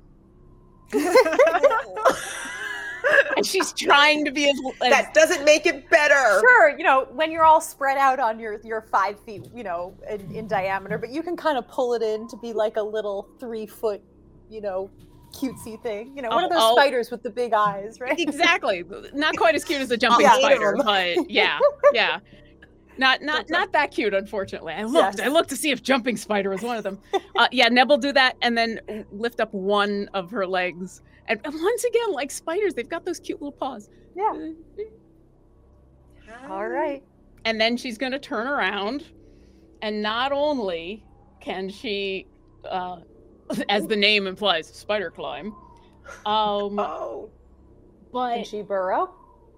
And she's trying to be as, as that doesn't make it better. Sure, you know, when you're all spread out on your your five feet, you know, in, in diameter, but you can kind of pull it in to be like a little three foot, you know, cutesy thing. You know, oh, one of those oh. spiders with the big eyes, right? Exactly. Not quite as cute as a jumping oh, yeah, spider, but yeah, yeah. Not not not that cute, unfortunately. I looked, yes. I looked to see if jumping spider was one of them. Uh, yeah, Neb will do that and then lift up one of her legs. And once again, like spiders, they've got those cute little paws. Yeah. All right. And then she's going to turn around, and not only can she, uh, as the name implies, spider climb. Um, oh. But can she burrow?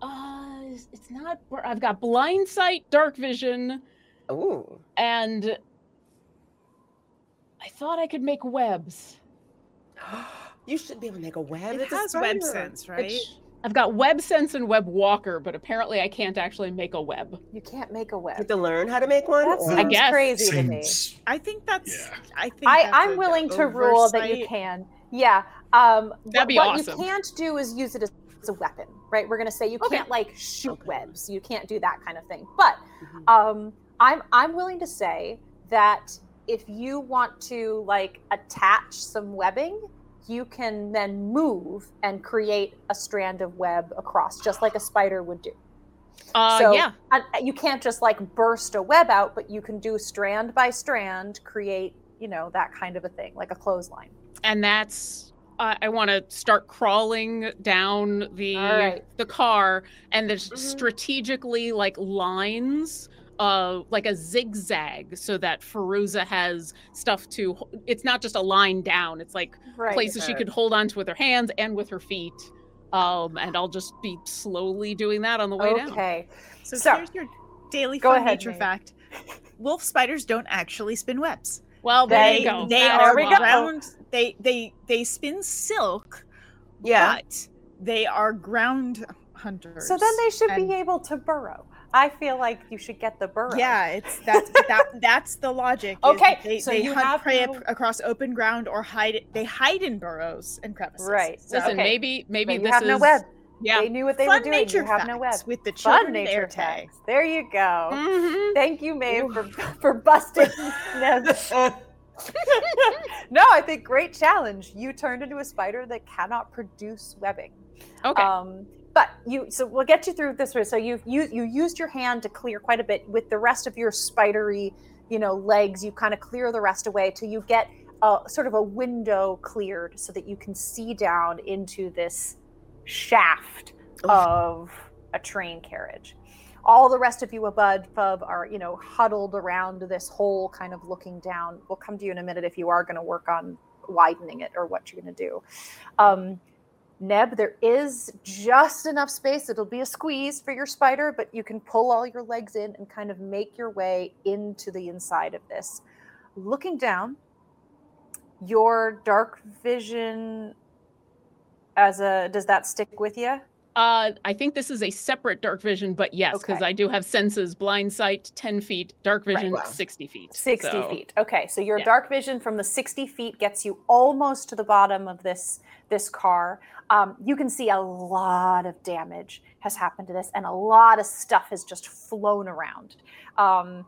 Uh, it's not. I've got blind sight, dark vision. Ooh. And I thought I could make webs. You should be able to make a web. It, it has web sense, right? It's, I've got web sense and web walker, but apparently I can't actually make a web. You can't make a web. You have to learn how to make one? That seems I guess. crazy to me. I think that's... Yeah. I think I, that's I'm willing to rule that you can. Yeah. Um, That'd be what, what awesome. What you can't do is use it as a weapon, right? We're going to say you okay. can't, like, shoot okay. webs. You can't do that kind of thing. But mm-hmm. um, I'm I'm willing to say that if you want to, like, attach some webbing... you can then move and create a strand of web across, just like a spider would do. Uh, so yeah. I, you can't just like burst a web out, but you can do strand by strand, create, you know, that kind of a thing, like a clothesline. And that's, uh, I want to start crawling down the right. the car, and there's mm-hmm. strategically like lines, Uh, like a zigzag, so that Feruza has stuff to, it's not just a line down, it's like right, places right. she could hold on to with her hands and with her feet. Um, and I'll just be slowly doing that on the way okay. down. Okay. So, so here's your daily fun ahead, nature Nate. fact. Wolf spiders don't actually spin webs. Well, there you go. They there are we go. ground, they, they, they spin silk, yeah. but they are ground hunters. So then they should and... be able to burrow. I feel like you should get the burrow. Yeah, it's that's that that's the logic. Okay, they, so they you hunt have prey no... across open ground or hide. They hide in burrows and crevices. Right. So, Listen, okay. maybe maybe this have is. Have no web. Yeah. They knew what they Fun were doing. Nature you have no web. With the Children of Erte. There you go. Mm-hmm. Thank you, Maeve, for for busting. No, I think great challenge. You turned into a spider that cannot produce webbing. Okay. Um, But you, so we'll get you through this way. So you you you used your hand to clear quite a bit. With the rest of your spidery, you know, legs, you kind of clear the rest away till you get a sort of a window cleared so that you can see down into this shaft Oof. of a train carriage. All the rest of you above are, you know, huddled around this hole, kind of looking down. We'll come to you in a minute if you are going to work on widening it or what you're going to do. Um, Neb, there is just enough space. It'll be a squeeze for your spider, but you can pull all your legs in and kind of make your way into the inside of this. Looking down, your dark vision as a, does that stick with you? Uh, I think this is a separate dark vision, but yes, because okay. I do have senses, blind sight, ten feet, dark vision, right. wow. sixty feet. sixty so. feet. Okay. So your yeah. dark vision from the sixty feet gets you almost to the bottom of this, this car. Um, you can see a lot of damage has happened to this, and a lot of stuff has just flown around. Um,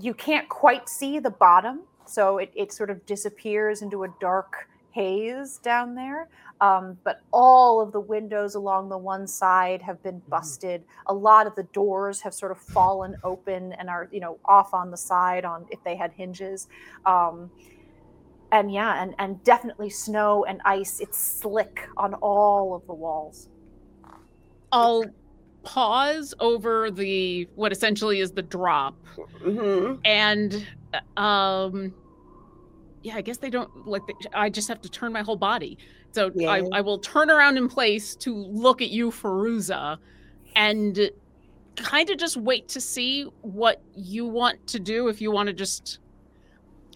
you can't quite see the bottom. So it, it sort of disappears into a dark haze down there. Um, but all of the windows along the one side have been busted. Mm-hmm. A lot of the doors have sort of fallen open and are, you know, off on the side on if they had hinges. Um, and yeah, and, and definitely snow and ice. It's slick on all of the walls. I'll pause over the, what essentially is the drop. Mm-hmm. And um, yeah, I guess they don't, like, they, I just have to turn my whole body. So yeah. I, I will turn around in place to look at you, Feruza, and kind of just wait to see what you want to do. If you want to just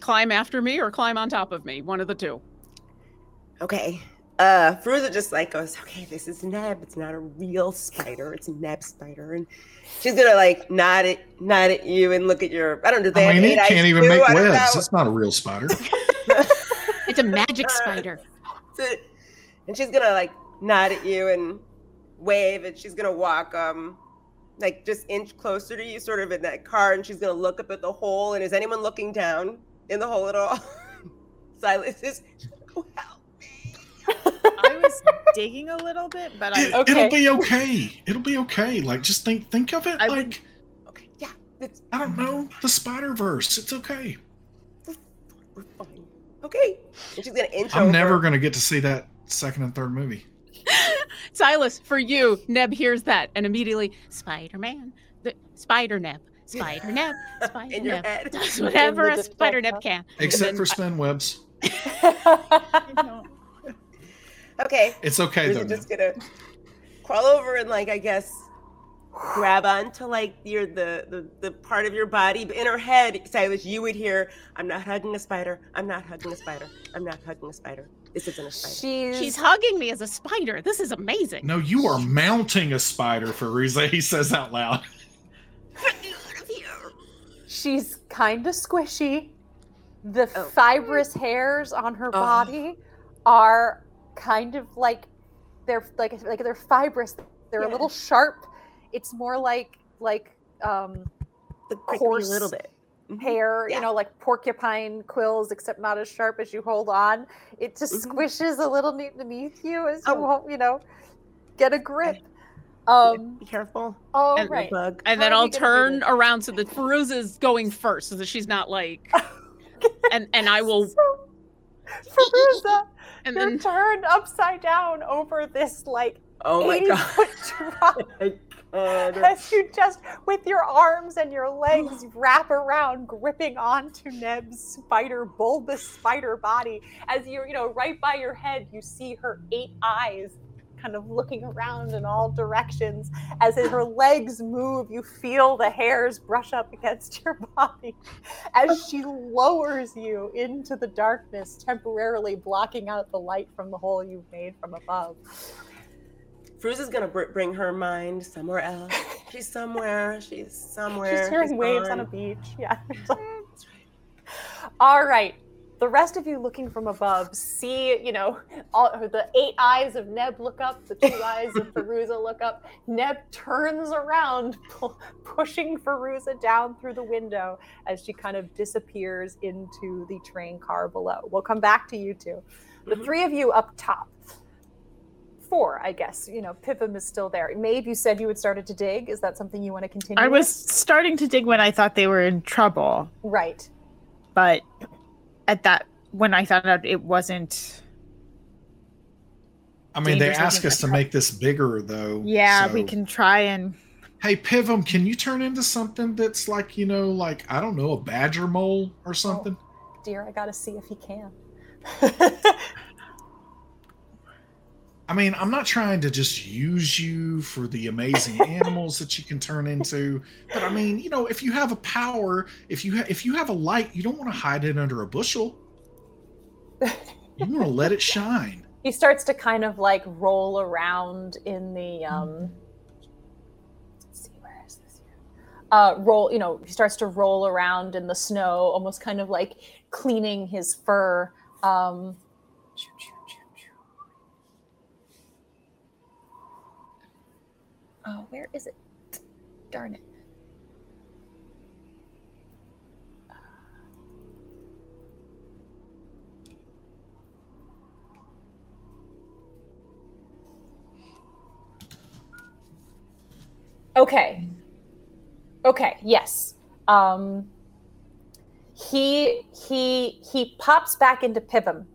climb after me or climb on top of me, one of the two. Okay. Uh, Feruza just like goes, okay, this is Neb. It's not a real spider. It's a Neb spider. And she's going to like nod at, nod at you and look at your, I don't know. They I mean, it can't even too? make webs. It's not a real spider. It's a magic spider. Uh, a, and she's going to like nod at you and wave, and she's going to walk um, like just inch closer to you, sort of in that car. And she's going to look up at the hole. And is anyone looking down in the hole at all? Silas is, wow. I was digging a little bit, but I okay. It'll be okay. It'll be okay. Like, just think think of it I like would, okay, yeah. It's, I don't know, the Spider-Verse. It's okay. We're fine. Okay. And she's gonna inch I'm over. never gonna get to see that second and third movie. Silas, for you, Neb hears that and immediately Spider-Man, the Spider-Neb, Spider-Neb, Spider-Neb does whatever a Spider-Neb can. Except for spin I, webs. I don't. Okay. It's okay, though. We're just going to crawl over and, like, I guess, grab onto, like, your, the, the, the part of your body. But in her head, Silas, you would hear, I'm not hugging a spider. I'm not hugging a spider. I'm not hugging a spider. This isn't a spider. She's, She's hugging me as a spider. This is amazing. No, you are mounting a spider, Feruza, he says out loud. She's kind of squishy. The oh. fibrous hairs on her oh. body are... kind of like they're like like they're fibrous, they're yeah. a little sharp. It's more like like um the coarse a little bit hair, yeah. you know, like porcupine quills, except not as sharp as you hold on. It just mm-hmm. squishes a little beneath you as you oh. you know, get a grip. Um, be careful. Oh and, right. Bug. And then I'll turn around so that Feruza is going first, so that she's not like and and I will so, Feruza and you're then turned upside down over this like oh eighty-foot drop as you just, with your arms and your legs, wrap around, gripping onto Neb's spider, bulbous spider body. As you're, you know, right by your head, you see her eight eyes kind of looking around in all directions. As her legs move, you feel the hairs brush up against your body as she lowers you into the darkness, temporarily blocking out the light from the hole you've made from above. Feruza is going to br- bring her mind somewhere else. She's somewhere. She's somewhere. She's hearing waves on. on a beach. Yeah. That's right. All right. The rest of you looking from above see, you know, all, the eight eyes of Neb look up, the two eyes of Feruza look up. Neb turns around, pu- pushing Feruza down through the window as she kind of disappears into the train car below. We'll come back to you two. The mm-hmm. three of you up top. Four, I guess. You know, Pivim is still there. Maeve, you said you had started to dig. Is that something you want to continue? I was with? starting to dig when I thought they were in trouble. Right. But... at that, when I found out it wasn't. I mean, they asked us to make this bigger, though. Yeah, so. We can try and. Hey, Pivim, can you turn into something that's like, you know, like, I don't know, a badger mole or something? Oh, dear, I gotta see if he can. I mean, I'm not trying to just use you for the amazing animals that you can turn into, but I mean, you know, if you have a power, if you ha- if you have a light, you don't want to hide it under a bushel. You want to let it shine. He starts to kind of like roll around in the um. Let's see, where is this here? Uh, roll. You know, he starts to roll around in the snow, almost kind of like cleaning his fur. Um, Oh, where is it? Darn it. Uh, okay. Okay, yes. Um, he he he pops back into Pivim.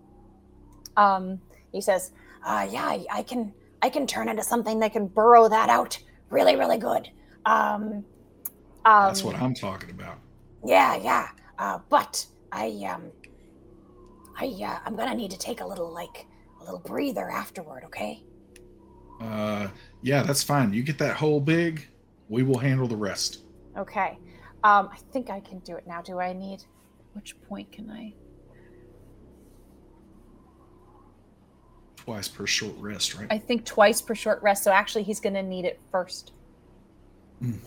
Um, he says, "Ah, uh, yeah, I, I can." I can turn into something that can burrow that out really, really good. Um, um, That's what I'm talking about. Yeah, yeah. Uh, but I, um, I, uh, I'm gonna need to take a little, like, a little breather afterward, okay? Uh, yeah, that's fine. You get that hole big, we will handle the rest. Okay. Um, I think I can do it now. Do I need... Which point can I... Twice per short rest, right? I think twice per short rest, so actually he's going to need it first. Mm.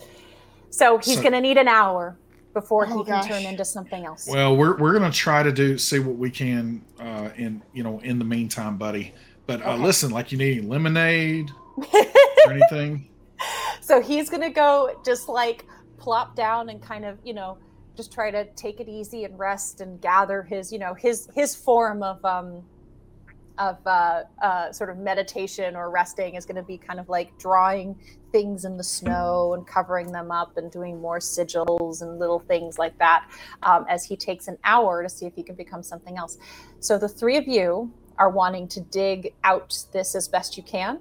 So he's so, going to need an hour before oh he can gosh. turn into something else. Well, we're we're going to try to do see what we can uh, in you know in the meantime, buddy. But uh, okay. listen, like you need lemonade or anything. So he's going to go just like plop down and kind of you know just try to take it easy and rest and gather his you know his his form of um. of uh, uh, sort of meditation or resting is going to be kind of like drawing things in the snow and covering them up and doing more sigils and little things like that um, as he takes an hour to see if he can become something else. So the three of you are wanting to dig out this as best you can.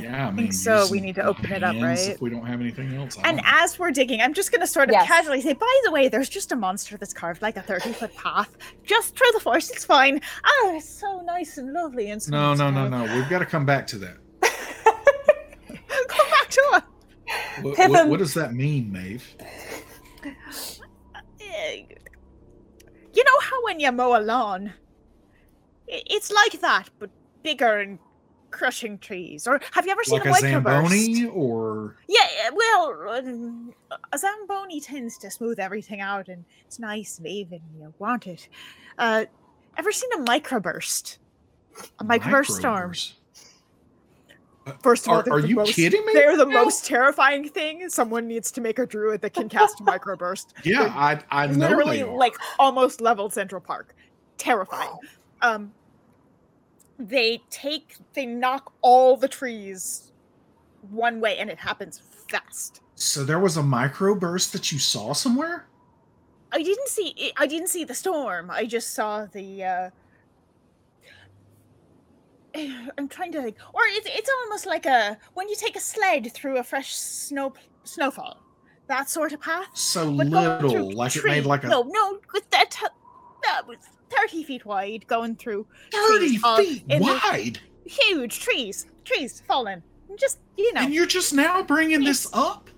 Yeah, I, I mean, think so. We need to open it up, right? If we don't have anything else. I and as we're digging, I'm just going to sort of yes. casually say, by the way, there's just a monster that's carved like a thirty-foot path just through the forest. It's fine. Oh, it's so nice and lovely. And so no, no, no, no, no. We've got to come back to that. Come back to us. What, what, what does that mean, Maeve? You know how when you mow a lawn, it's like that, but bigger and crushing trees. Or have you ever seen like a, a Zamboni burst? Or yeah, well um, a Zamboni tends to smooth everything out and it's nice and even, you want it. Uh ever seen a microburst? A microburst storm. Uh, First of all, are, are you most, kidding me? They're the no. most terrifying thing. Someone needs to make a druid that can cast a microburst. Yeah, they're, I I know literally they are. Like almost leveled Central Park. Terrifying. Wow. Um They take, they knock all the trees one way, and it happens fast. So there was a microburst that you saw somewhere? I didn't see. It, I didn't see the storm. I just saw the. Uh, I'm trying to think, or it's it's almost like a when you take a sled through a fresh snow snowfall, that sort of path. So but little, like trees, it made like a no, no, with that that was. thirty feet wide, going through thirty trees, feet uh, wide? Huge trees. Trees falling. Just, you know. And you're just now bringing it's, this up?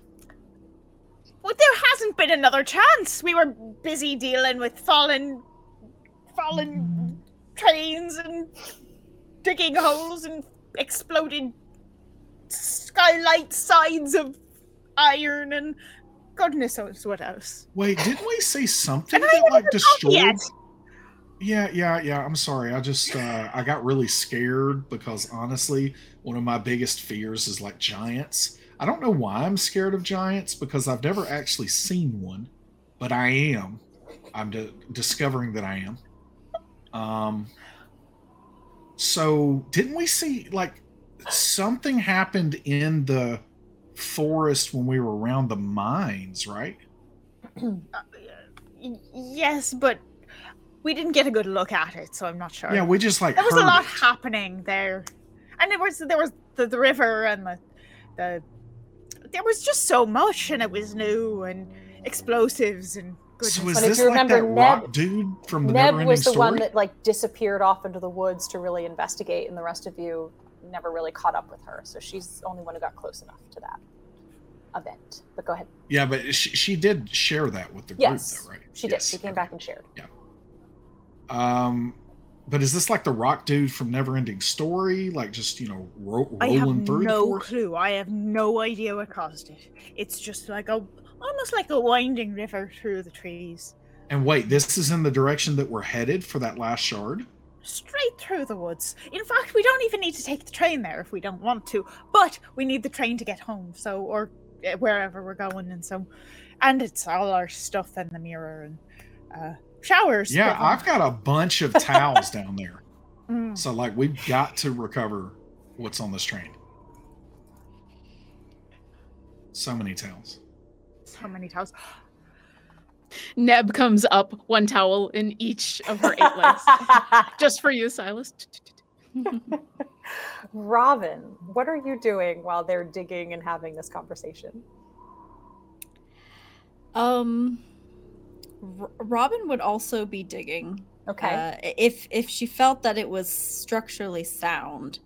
Well, there hasn't been another chance. We were busy dealing with fallen, fallen trains and digging holes and exploded skylight sides of iron and goodness knows what else. Wait, didn't we say something that, like, destroyed... Yeah, yeah, yeah. I'm sorry. I just, uh, I got really scared because honestly, one of my biggest fears is like giants. I don't know why I'm scared of giants because I've never actually seen one, but I am. I'm d- discovering that I am. Um. So didn't we see like something happened in the forest when we were around the mines, right? Yes, but we didn't get a good look at it, so I'm not sure. Yeah, we just like. There was a lot it. happening there, and there was there was the, the river and the the there was just so much, and it was new and explosives and goodness. So is but this if you like remember, that rock dude from the Neb was the story? One that like disappeared off into the woods to really investigate, and the rest of you never really caught up with her. So she's the only one who got close enough to that event. But go ahead. Yeah, but she, she did share that with the group, yes, though, right? She yes. did. She came okay. back and shared. Yeah. Um, but is this like the rock dude from Neverending Story? Like just, you know, ro- rolling through? I have no clue. I have no idea what caused it. It's just like a, almost like a winding river through the trees. And wait, this is in the direction that we're headed for that last shard? Straight through the woods. In fact, we don't even need to take the train there if we don't want to, but we need the train to get home. So, or wherever we're going. And so, and it's all our stuff and the mirror and, uh, showers. Yeah, I've got a bunch of towels down there. Mm. So, like, we've got to recover what's on this train. So many towels. So many towels. Neb comes up one towel in each of her eight legs. Just for you, Silas. Robin, what are you doing while they're digging and having this conversation? Um... R- Robin would also be digging. Okay. Uh, if if she felt that it was structurally sound,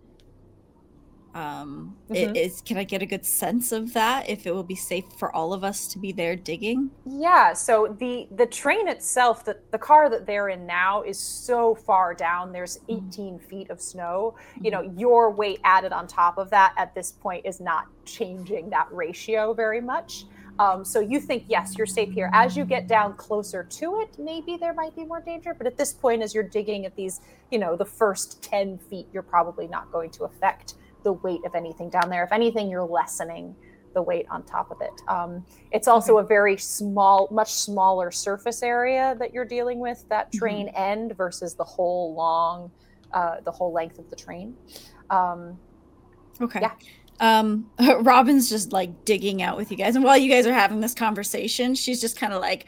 um, mm-hmm. is can I get a good sense of that? If it will be safe for all of us to be there digging? Yeah. So the the train itself, the the car that they're in now, is so far down. There's eighteen mm-hmm. feet of snow. Mm-hmm. You know, your weight added on top of that at this point is not changing that ratio very much. Um, so you think, yes, you're safe here. As you get down closer to it, maybe there might be more danger. But at this point, as you're digging at these, you know, the first ten feet, you're probably not going to affect the weight of anything down there. If anything, you're lessening the weight on top of it. Um, it's also okay. a very small, much smaller surface area that you're dealing with, that train mm-hmm. end versus the whole long, uh, the whole length of the train. Um, okay. Yeah. Um, Robin's just like digging out with you guys, and while you guys are having this conversation, she's just kind of like,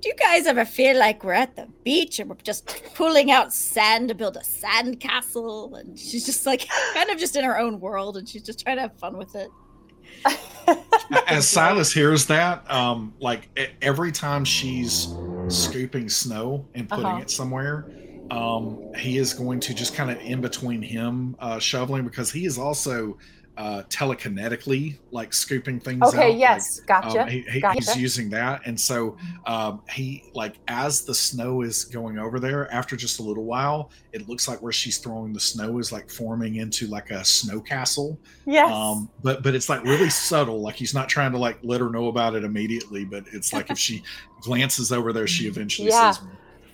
do you guys ever feel like we're at the beach and we're just pulling out sand to build a sand castle? And she's just like kind of just in her own world, and she's just trying to have fun with it. As Silas hears that, um, like every time she's scooping snow and putting uh-huh. it somewhere, um, he is going to just kind of in between him uh, shoveling, because he is also uh telekinetically like scooping things okay, out. Okay, yes, like, gotcha. Um, he, he, gotcha. He's using that, and so um he like as the snow is going over there, after just a little while, it looks like where she's throwing the snow is like forming into like a snow castle. Yes. Um, but but it's like really subtle. Like he's not trying to like let her know about it immediately, but it's like if she glances over there, she eventually yeah. sees me.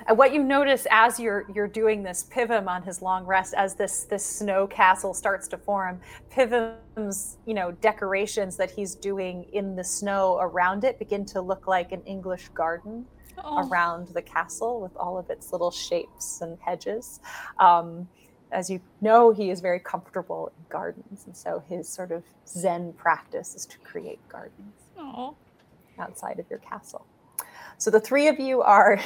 And what you notice as you're you're doing this, Pivim on his long rest, as this this snow castle starts to form, Pivim's, you know, decorations that he's doing in the snow around it begin to look like an English garden oh. around the castle with all of its little shapes and hedges. Um, as you know, he is very comfortable in gardens, and so his sort of Zen practice is to create gardens oh. outside of your castle. So the three of you are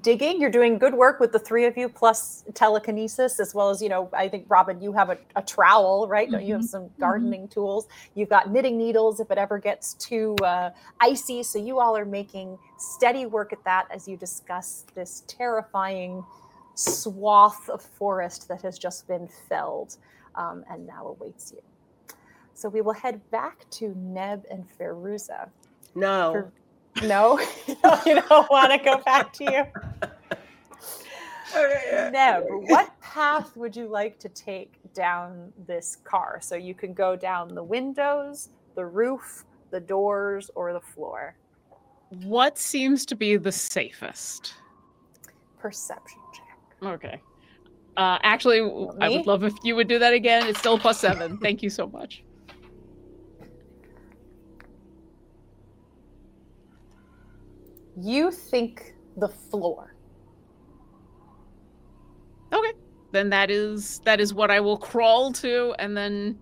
digging. You're doing good work with the three of you, plus telekinesis, as well as, you know, I think, Robin, you have a, a trowel, right? Mm-hmm. Don't you have some gardening mm-hmm. tools? You've got knitting needles if it ever gets too uh, icy. So you all are making steady work at that as you discuss this terrifying swath of forest that has just been felled um, and now awaits you. So we will head back to Neb and Feruza. No. For- No, you don't want to go back to you. Neb, what path would you like to take down this car? So you can go down the windows, the roof, the doors, or the floor. What seems to be the safest? Perception check. Okay. Uh, actually, Me? I would love if you would do that again. It's still plus seven. Thank you so much. You think the floor. Okay. Then that is that is what I will crawl to, and then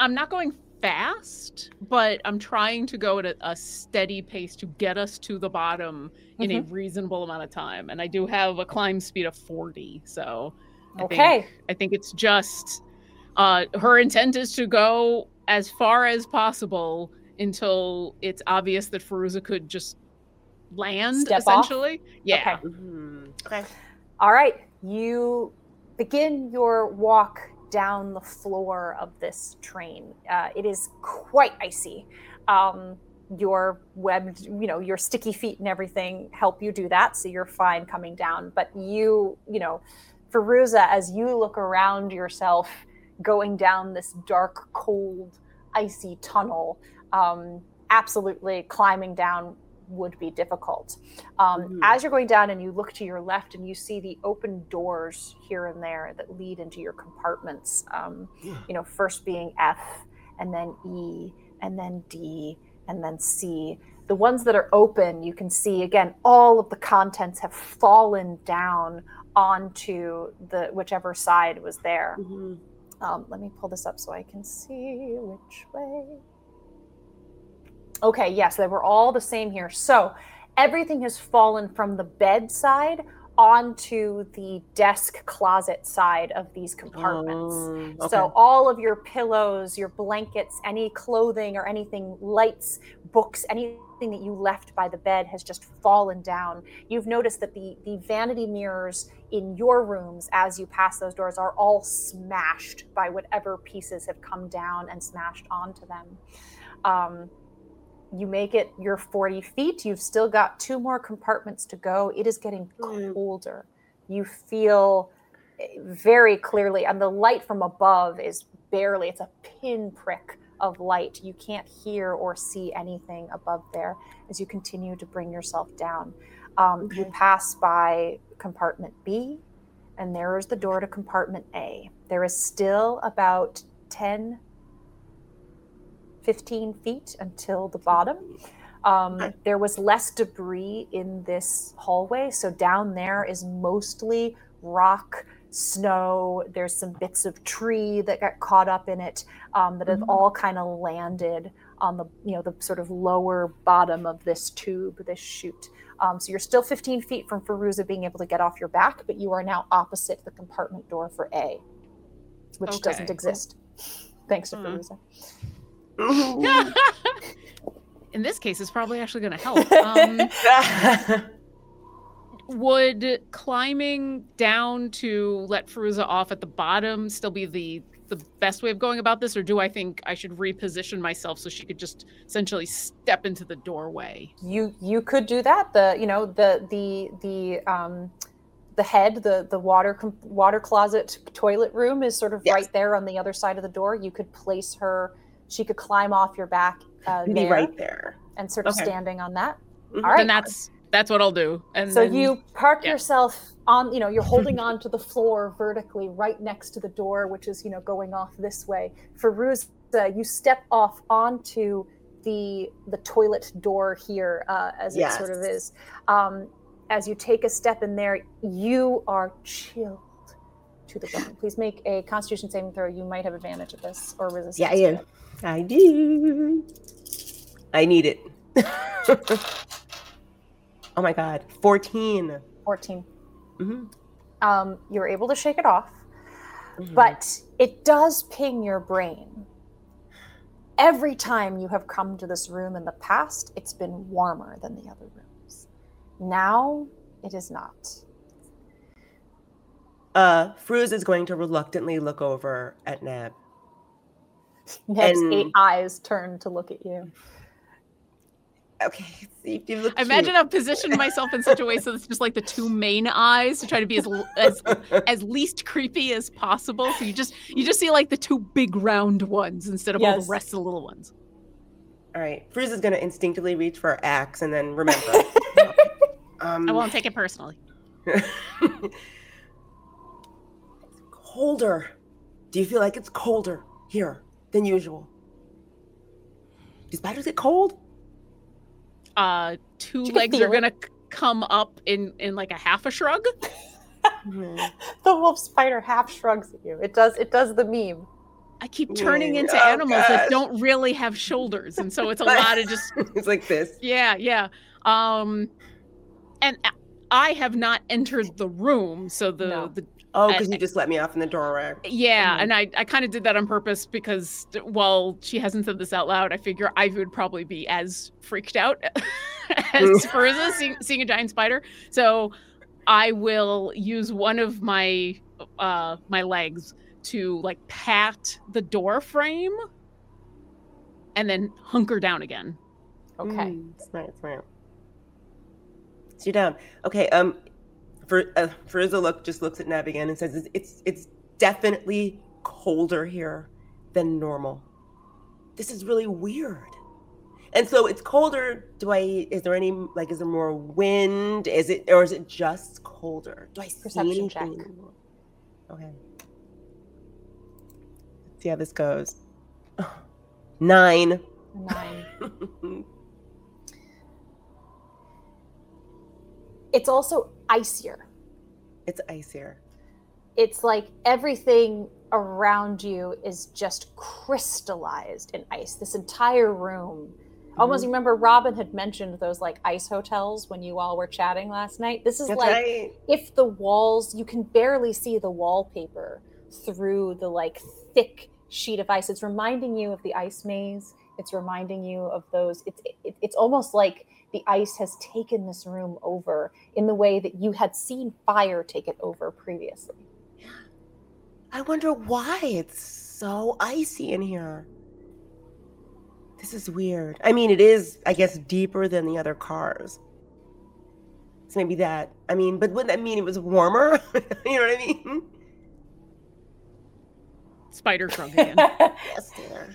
I'm not going fast, but I'm trying to go at a, a steady pace to get us to the bottom mm-hmm. in a reasonable amount of time. And I do have a climb speed of forty, so I okay. think I think it's just uh, her intent is to go as far as possible until it's obvious that Feruza could just land Step essentially off. Yeah okay. Mm-hmm. okay all right you begin your walk down the floor of this train. Uh, it is quite icy. Um, your webbed, you know, your sticky feet and everything help you do that, so you're fine coming down. But you you know, Feruza, as you look around yourself going down this dark, cold, icy tunnel, um, absolutely climbing down would be difficult. Um, mm-hmm. As you're going down and you look to your left and you see the open doors here and there that lead into your compartments, um, yeah. you know, first being F and then E and then D and then C. The ones that are open, you can see, again, all of the contents have fallen down onto the whichever side was there. Mm-hmm. Um, let me pull this up so I can see which way. Okay, yes, yeah, so they were all the same here. So everything has fallen from the bed side onto the desk closet side of these compartments. Um, okay. So all of your pillows, your blankets, any clothing or anything, lights, books, anything something that you left by the bed has just fallen down. You've noticed that the, the vanity mirrors in your rooms as you pass those doors are all smashed by whatever pieces have come down and smashed onto them. Um, you make it your forty feet. You've still got two more compartments to go. It is getting colder. You feel very clearly, and the light from above is barely, it's a pinprick of light. You can't hear or see anything above there as you continue to bring yourself down. Um, okay. You pass by compartment B, and there is the door to compartment A. There is still about ten, fifteen feet until the bottom. Um, there was less debris in this hallway, so down there is mostly rock, snow. There's some bits of tree that got caught up in it, um, that have mm-hmm. all kind of landed on the, you know, the sort of lower bottom of this tube, this chute. Um, so you're still fifteen feet from Feruza being able to get off your back, but you are now opposite the compartment door for A, which okay. doesn't exist. Thanks to mm. Feruza. In this case, it's probably actually going to help. Um, would climbing down to let Feruza off at the bottom still be the the best way of going about this, or do I think I should reposition myself so she could just essentially step into the doorway? You you could do that. The you know the the the um the head the the water water closet toilet room is sort of yes. right there on the other side of the door. You could place her. She could climb off your back. Uh, be there, right there and sort of okay. standing on that. Mm-hmm. All right. Then that's. That's what I'll do. And so then, you park yeah. yourself on, you know, you're holding on to the floor vertically right next to the door, which is, you know, going off this way. Feruza, you step off onto the the toilet door here, uh, as yes. it sort of is. Um, as you take a step in there, you are chilled to the bone. Please make a Constitution saving throw. You might have advantage at this or resistance. Yeah, yeah. I do. I need it. Oh my God, fourteen. fourteen. Mm-hmm. Um, you're able to shake it off, mm-hmm. but it does ping your brain. Every time you have come to this room in the past, it's been warmer than the other rooms. Now it is not. Uh, Feruza is going to reluctantly look over at Neb. Neb's and... eight eyes turn to look at you. Okay, see, you look imagine cute. I've positioned myself in such a way so it's just like the two main eyes to try to be as as as least creepy as possible. So you just you just see like the two big round ones instead of yes. all the rest of the little ones. All right, Feruza is going to instinctively reach for her axe and then remember. um, I won't take it personally. It's colder. Do you feel like it's colder here than usual? Do spiders get cold? Uh, two legs are going to come up in, in like a half a shrug. The wolf spider half shrugs at you. It does It does the meme. I keep turning into oh, animals gosh. that don't really have shoulders. And so it's a lot of just... It's like this. Yeah, yeah. Um, and I have not entered the room. So the... No. the oh, because you just let me off in the doorway. Yeah, mm-hmm. and I, I kind of did that on purpose because while she hasn't said this out loud, I figure I would probably be as freaked out as Feruza seeing, seeing a giant spider. So I will use one of my uh, my legs to like pat the door frame and then hunker down again. Okay. Mm, it's not, it's not. So you're down. Okay, um... For, uh, Feruza look just looks at Neb again and says, it's, it's it's definitely colder here than normal. This is really weird. And so it's colder. Do I? Is there any like? Is there more wind? Is it or is it just colder? Do I see Perception anything? Check. Okay. Let's see how this goes. Nine. Nine. It's also icier. It's icier. It's like everything around you is just crystallized in ice. This entire room. Mm-hmm. Almost remember Robin had mentioned those like ice hotels when you all were chatting last night. This is That's like right. if the walls, you can barely see the wallpaper through the like thick sheet of ice. It's reminding you of the ice maze. It's reminding you of those. It's it, it's almost like the ice has taken this room over in the way that you had seen fire take it over previously. I wonder why it's so icy in here. This is weird. I mean, it is, I guess, deeper than the other cars. So maybe that, I mean, but wouldn't that mean it was warmer? You know what I mean? Spider shrunk again. Yes, dear.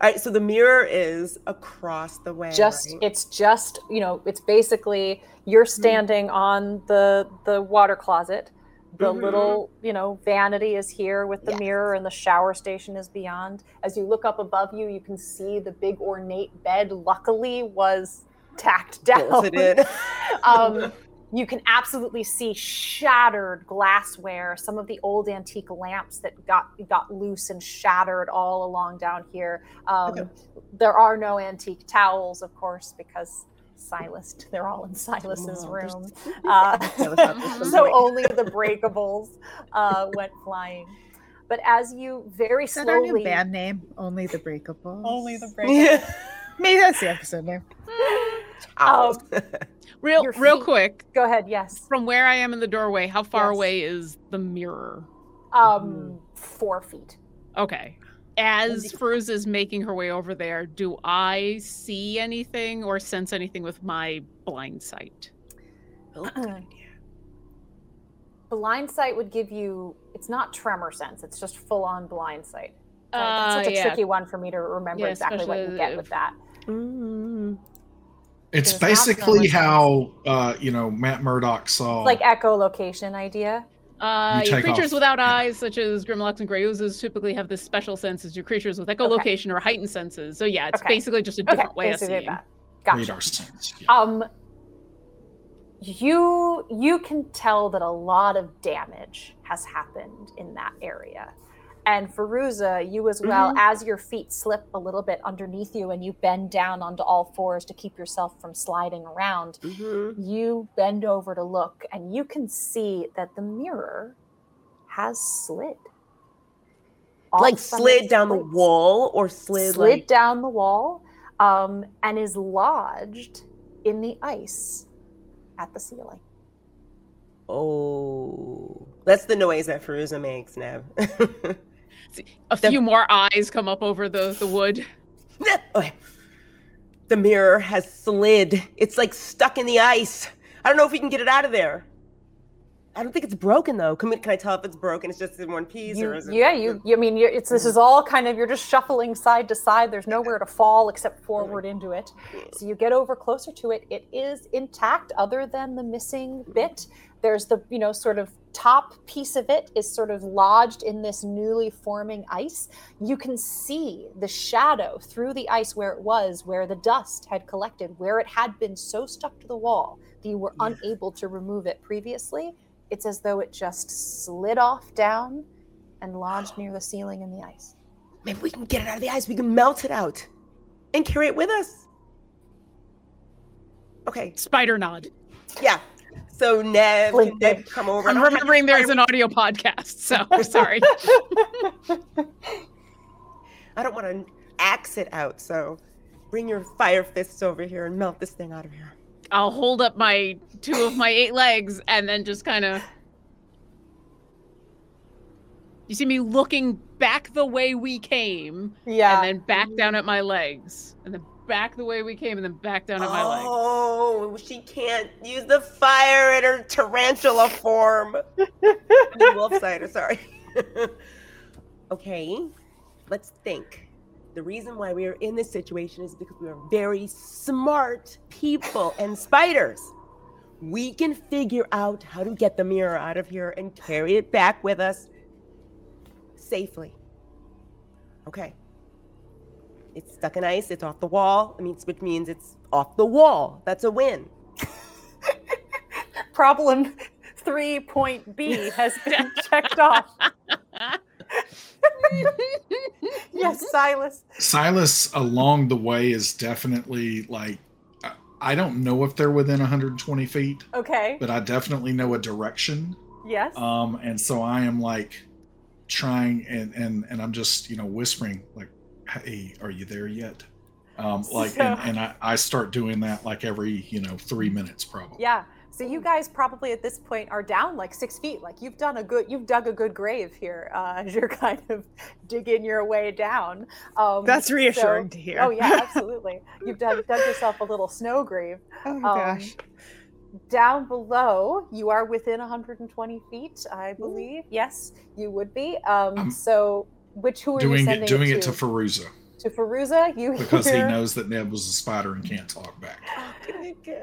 All right, so the mirror is across the way. Just, right? It's just, you know, it's basically you're standing mm-hmm. on the the water closet. The mm-hmm. little, you know, vanity is here with the yes. mirror, and the shower station is beyond. As you look up above you, you can see the big ornate bed. Luckily, was tacked down. It did. um, you can absolutely see shattered glassware. Some of the old antique lamps that got got loose and shattered all along down here. Um, okay. There are no antique towels, of course, because Silas, they're all in Silas's oh, room. Uh, so only the breakables uh, went flying. But as you very Is that slowly... our new band name? Only the breakables? Only the breakables. Yeah. Maybe that's the episode name. Um, real real quick. Go ahead, yes. From where I am in the doorway, how far yes. away is the mirror? Um, four feet. Okay. As Feruza is making her way over there, do I see anything or sense anything with my blind sight? Okay. Blind sight would give you, it's not tremor sense, it's just full-on blind sight. So uh, that's such a yeah. tricky one for me to remember yeah, exactly what you get if... with that. Mm-hmm. It's basically how, uh, you know, Matt Murdock saw... It's like echolocation idea. Uh, your creatures off. without eyes, such as Grimlocks and Grey Oozes, typically have this special sense as your creatures with echolocation okay. or heightened senses. So yeah, it's okay. basically just a different okay. way basically of seeing. That. Gotcha. Radar sense. Yeah. Um, you you can tell that a lot of damage has happened in that area, and Feruza, you as well, mm-hmm. as your feet slip a little bit underneath you and you bend down onto all fours to keep yourself from sliding around, mm-hmm. you bend over to look, and you can see that the mirror has slid. Like slid down place. the wall or slid, slid like... down the wall um, and is lodged in the ice at the ceiling. Oh, that's the noise that Feruza makes, Neb. A few the, more eyes come up over the, the wood. The mirror has slid. It's like stuck in the ice. I don't know if we can get it out of there. I don't think it's broken, though. Can, we, can I tell if it's broken? It's just in one piece? You, or is it, yeah, you, you I mean, you're, it's, this is all kind of, you're just shuffling side to side. There's nowhere to fall except forward into it. So you get over closer to it. It is intact other than the missing bit. There's the, you know, sort of top piece of it is sort of lodged in this newly forming ice. You can see the shadow through the ice where it was, where the dust had collected, where it had been so stuck to the wall that you were yeah. unable to remove it previously. It's as though it just slid off down and lodged near the ceiling in the ice. Maybe we can get it out of the ice. We can melt it out and carry it with us. Okay. Spider nod. Yeah. So Neb, Blink, Neb come over. I'm remembering there's an audio podcast, so I'm sorry. I don't want to axe it out, so bring your fire fists over here and melt this thing out of here. I'll hold up my two of my eight legs and then just kind of... You see me looking back the way we came, yeah. and then back down at my legs, and then back the way we came, and then back down at my legs. Oh, she can't use the fire in her tarantula form. The wolf cider, sorry. Okay, let's think. The reason why we are in this situation is because we are very smart people and spiders. We can figure out how to get the mirror out of here and carry it back with us safely. Okay. It's stuck in ice. It's off the wall. I mean, which means it's off the wall. That's a win. Problem three point B has been checked off. Yes, Silas. Silas, along the way, is definitely like, I don't know if they're within one hundred twenty feet. Okay. But I definitely know a direction. Yes. Um, and so I am like trying, and and and I'm just, you know, whispering like, hey, are you there yet? Um, like, so, and, and I, I start doing that like every, you know, three minutes probably. Yeah. So you guys probably at this point are down like six feet. Like you've done a good, you've dug a good grave here uh, as you're kind of digging your way down. Um, That's reassuring so, to hear. Oh yeah, absolutely. You've dug, dug yourself a little snow grave. Oh my um, gosh. Down below, you are within one hundred twenty feet, I believe. Ooh. Yes, you would be. Um, I'm so which who are doing you sending it, doing it to? Doing it to Feruza. To Feruza, you hear... Because he knows that Neb was a spider and can't talk back.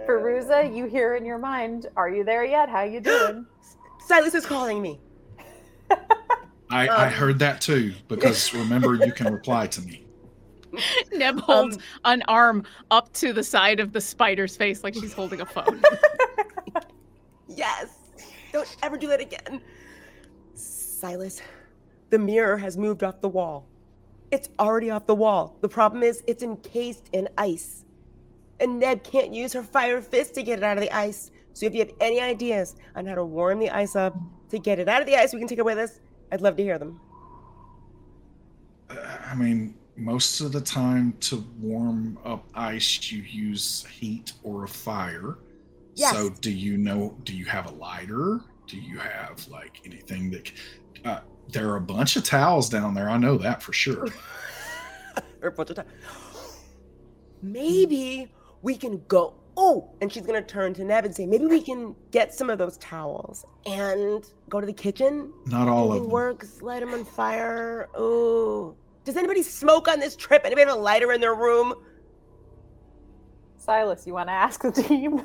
Feruza, you hear in your mind, are you there yet? How you doing? Silas is calling me. I, um. I heard that too, because remember, you can reply to me. Neb holds um, an arm up to the side of the spider's face like she's holding a phone. Yes! Don't ever do that again. Silas, the mirror has moved off the wall. It's already off the wall. The problem is it's encased in ice. And Neb can't use her fire fist to get it out of the ice. So if you have any ideas on how to warm the ice up to get it out of the ice, we can take it with us. I'd love to hear them. Uh, I mean, most of the time to warm up ice, you use heat or a fire. Yes. So do you know, do you have a lighter? Do you have like anything that... Uh, there are a bunch of towels down there. I know that for sure. There are a bunch of towels. Maybe we can go. Oh, and she's going to turn to Neb and say, maybe we can get some of those towels and go to the kitchen. Not all of them. Works, light them on fire. Oh, does anybody smoke on this trip? Anybody have a lighter in their room? Silas, you want to ask the team?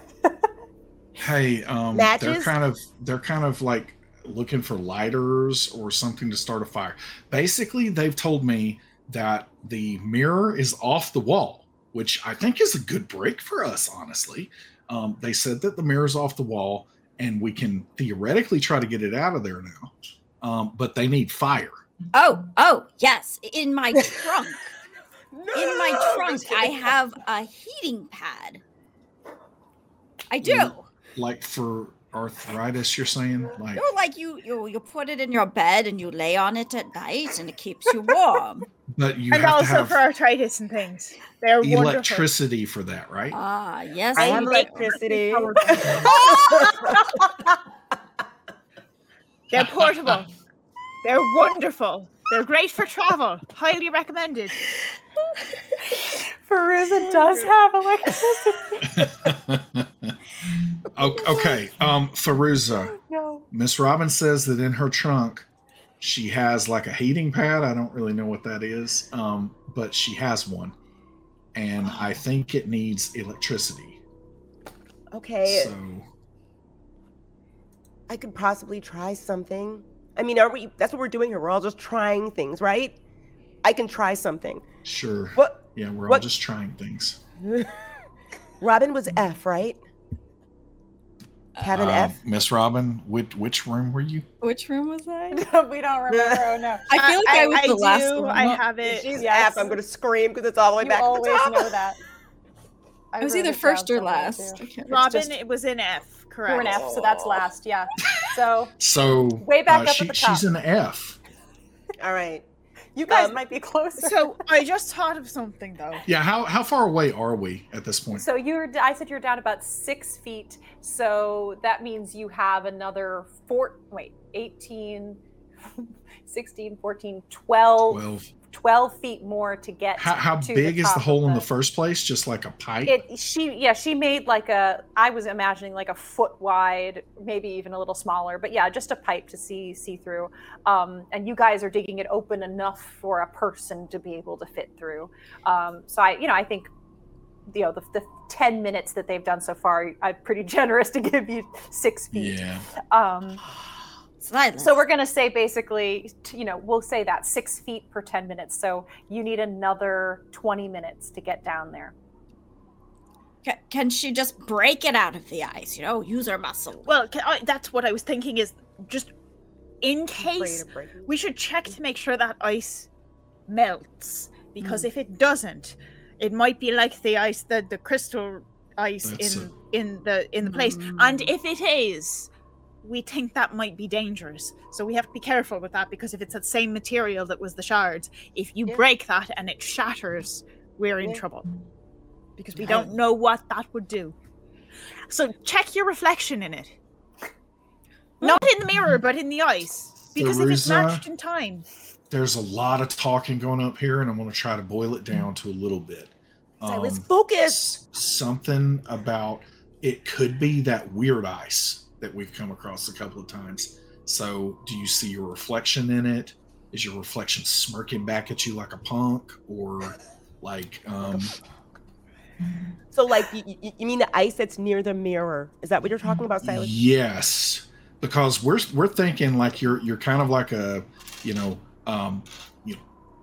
Hey, um, Matches? they're kind of, they're kind of like, looking for lighters or something to start a fire. Basically, they've told me that the mirror is off the wall, which I think is a good break for us, honestly. Um, they said that the mirror's off the wall and we can theoretically try to get it out of there now, um, but they need fire. Oh, oh, yes. In my trunk. no, In my trunk, I have a heating pad. I do. You know, like for... arthritis, you're saying? Like, no, like you, you you put it in your bed and you lay on it at night and it keeps you warm. But you and have also to have for arthritis and things. They're electricity wonderful. For that, right? Ah, yes. I have electricity. They're portable. They're wonderful. They're great for travel. Highly recommended. Feruza does have electricity. Okay, um, Feruza. No. Miss Robin says that in her trunk, she has like a heating pad. I don't really know what that is, um, but she has one. And oh. I think it needs electricity. Okay. So. I could possibly try something. I mean, are we? That's what we're doing here. We're all just trying things, right? I can try something. Sure. What? Yeah, we're what? all just trying things. Robin was F, right? Cabin uh, F. Miss Robin, which, which room were you? Which room was I? No, we don't remember. Oh, no. I feel like I, I was I the do, last one. I have it. She's yes. F. I'm going to scream because it's all the way you back to the top. You always know that. I, I was either first or last. Robin just... it was in F, correct? You were in F, so that's last, yeah. So, so way back uh, up she, at the top. She's in F. All right. You guys um, might be closer. So I just thought of something, though. Yeah, how how far away are we at this point? So you're, I said you're down about six feet. So that means you have another four, wait, eighteen, sixteen, fourteen, twelve, twelve. twelve feet more to get how, how to big the is the hole the, in the first place, just like a pipe? It, she yeah she made like a I was imagining like a foot wide, maybe even a little smaller, but yeah, just a pipe to see see through, um and you guys are digging it open enough for a person to be able to fit through. Um so I you know I think you know the, the ten minutes that they've done so far, I'm pretty generous to give you six feet. Yeah. um Silence. So we're going to say basically, you know, we'll say that six feet per ten minutes. So you need another twenty minutes to get down there. Can, can she just break it out of the ice, you know, use her muscle? Well, can I, that's what I was thinking is just in case we should check to make sure that ice melts, because mm. if it doesn't, it might be like the ice, the, the crystal ice in, in the in the place. Mm. And if it is... we think that might be dangerous. So we have to be careful with that, because if it's that same material that was the shards, if you yeah. break that and it shatters, we're in yeah. trouble. Because we don't know what that would do. So check your reflection in it. Not in the mirror, but in the ice. Because there if it's matched a, in time. There's a lot of talking going up here, and I'm going to try to boil it down to a little bit. Um, so let's focus. Something about it could be that weird ice that we've come across a couple of times. So do you see your reflection in it? Is your reflection smirking back at you like a punk? Or like... Um, so like, you, you mean the ice that's near the mirror? Is that what you're talking about, Silas? Yes. Because we're we're thinking like you're you're kind of like a you know um you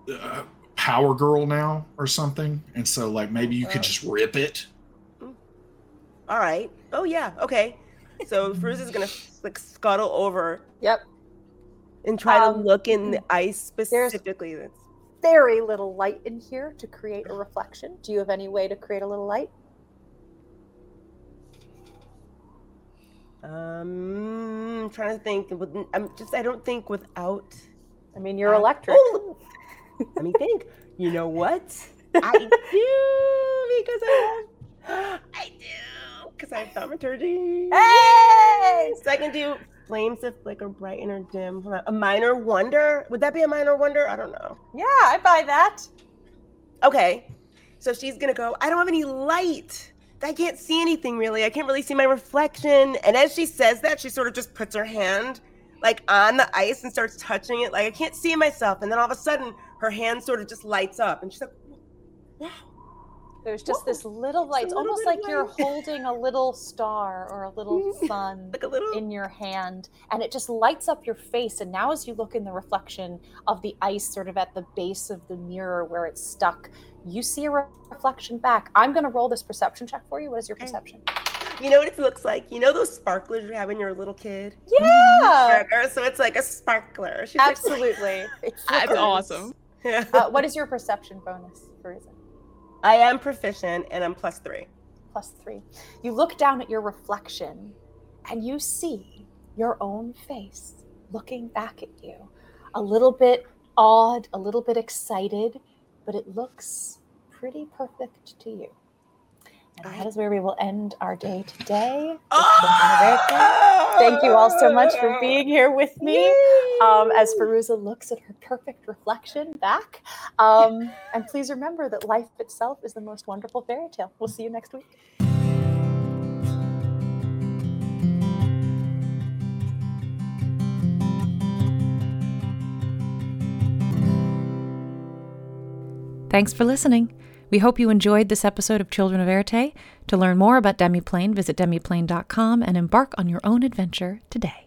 know, uh, power girl now or something, and so like maybe you could oh. just rip it. All right. Oh yeah. Okay. So Feruza is gonna like scuttle over. Yep. And try um, to look in the ice specifically. There's very little light in here to create a reflection. Do you have any way to create a little light? Um, I'm trying to think. I'm just. I don't think without. I mean, you're uh, electric. Oh, let me think. You know what? I do because I have. I do because I have thaumaturgy. Hey! So I can do flames that flicker, brighten or dim. A minor wonder. Would that be a minor wonder? I don't know. Yeah, I buy that. Okay, so she's gonna go. I don't have any light. I can't see anything really. I can't really see my reflection. And as she says that, she sort of just puts her hand like on the ice and starts touching it. Like, I can't see myself. And then all of a sudden, her hand sort of just lights up. And she's like, wow. There's just Whoa. this little light. It's little almost like light. You're holding a little star or a little sun like a little... in your hand. And it just lights up your face. And now as you look in the reflection of the ice sort of at the base of the mirror where it's stuck, you see a re- reflection back. I'm going to roll this perception check for you. What is your perception? You know what it looks like? You know those sparklers you have when you're a little kid? Yeah! So it's like a sparkler. She's Absolutely. Like, That's awesome. Yeah. Uh, what is your perception bonus, Feruza? I am proficient, and I'm plus three. Plus three. You look down at your reflection, and you see your own face looking back at you. A little bit awed, a little bit excited, but it looks pretty perfect to you. And that is where we will end our day today. Oh! Thank you all so much for being here with me um, as Feruza looks at her perfect reflection back. Um, and please remember that life itself is the most wonderful fairy tale. We'll see you next week. Thanks for listening. We hope you enjoyed this episode of Children of Erte. To learn more about Demiplane, visit demiplane dot com and embark on your own adventure today.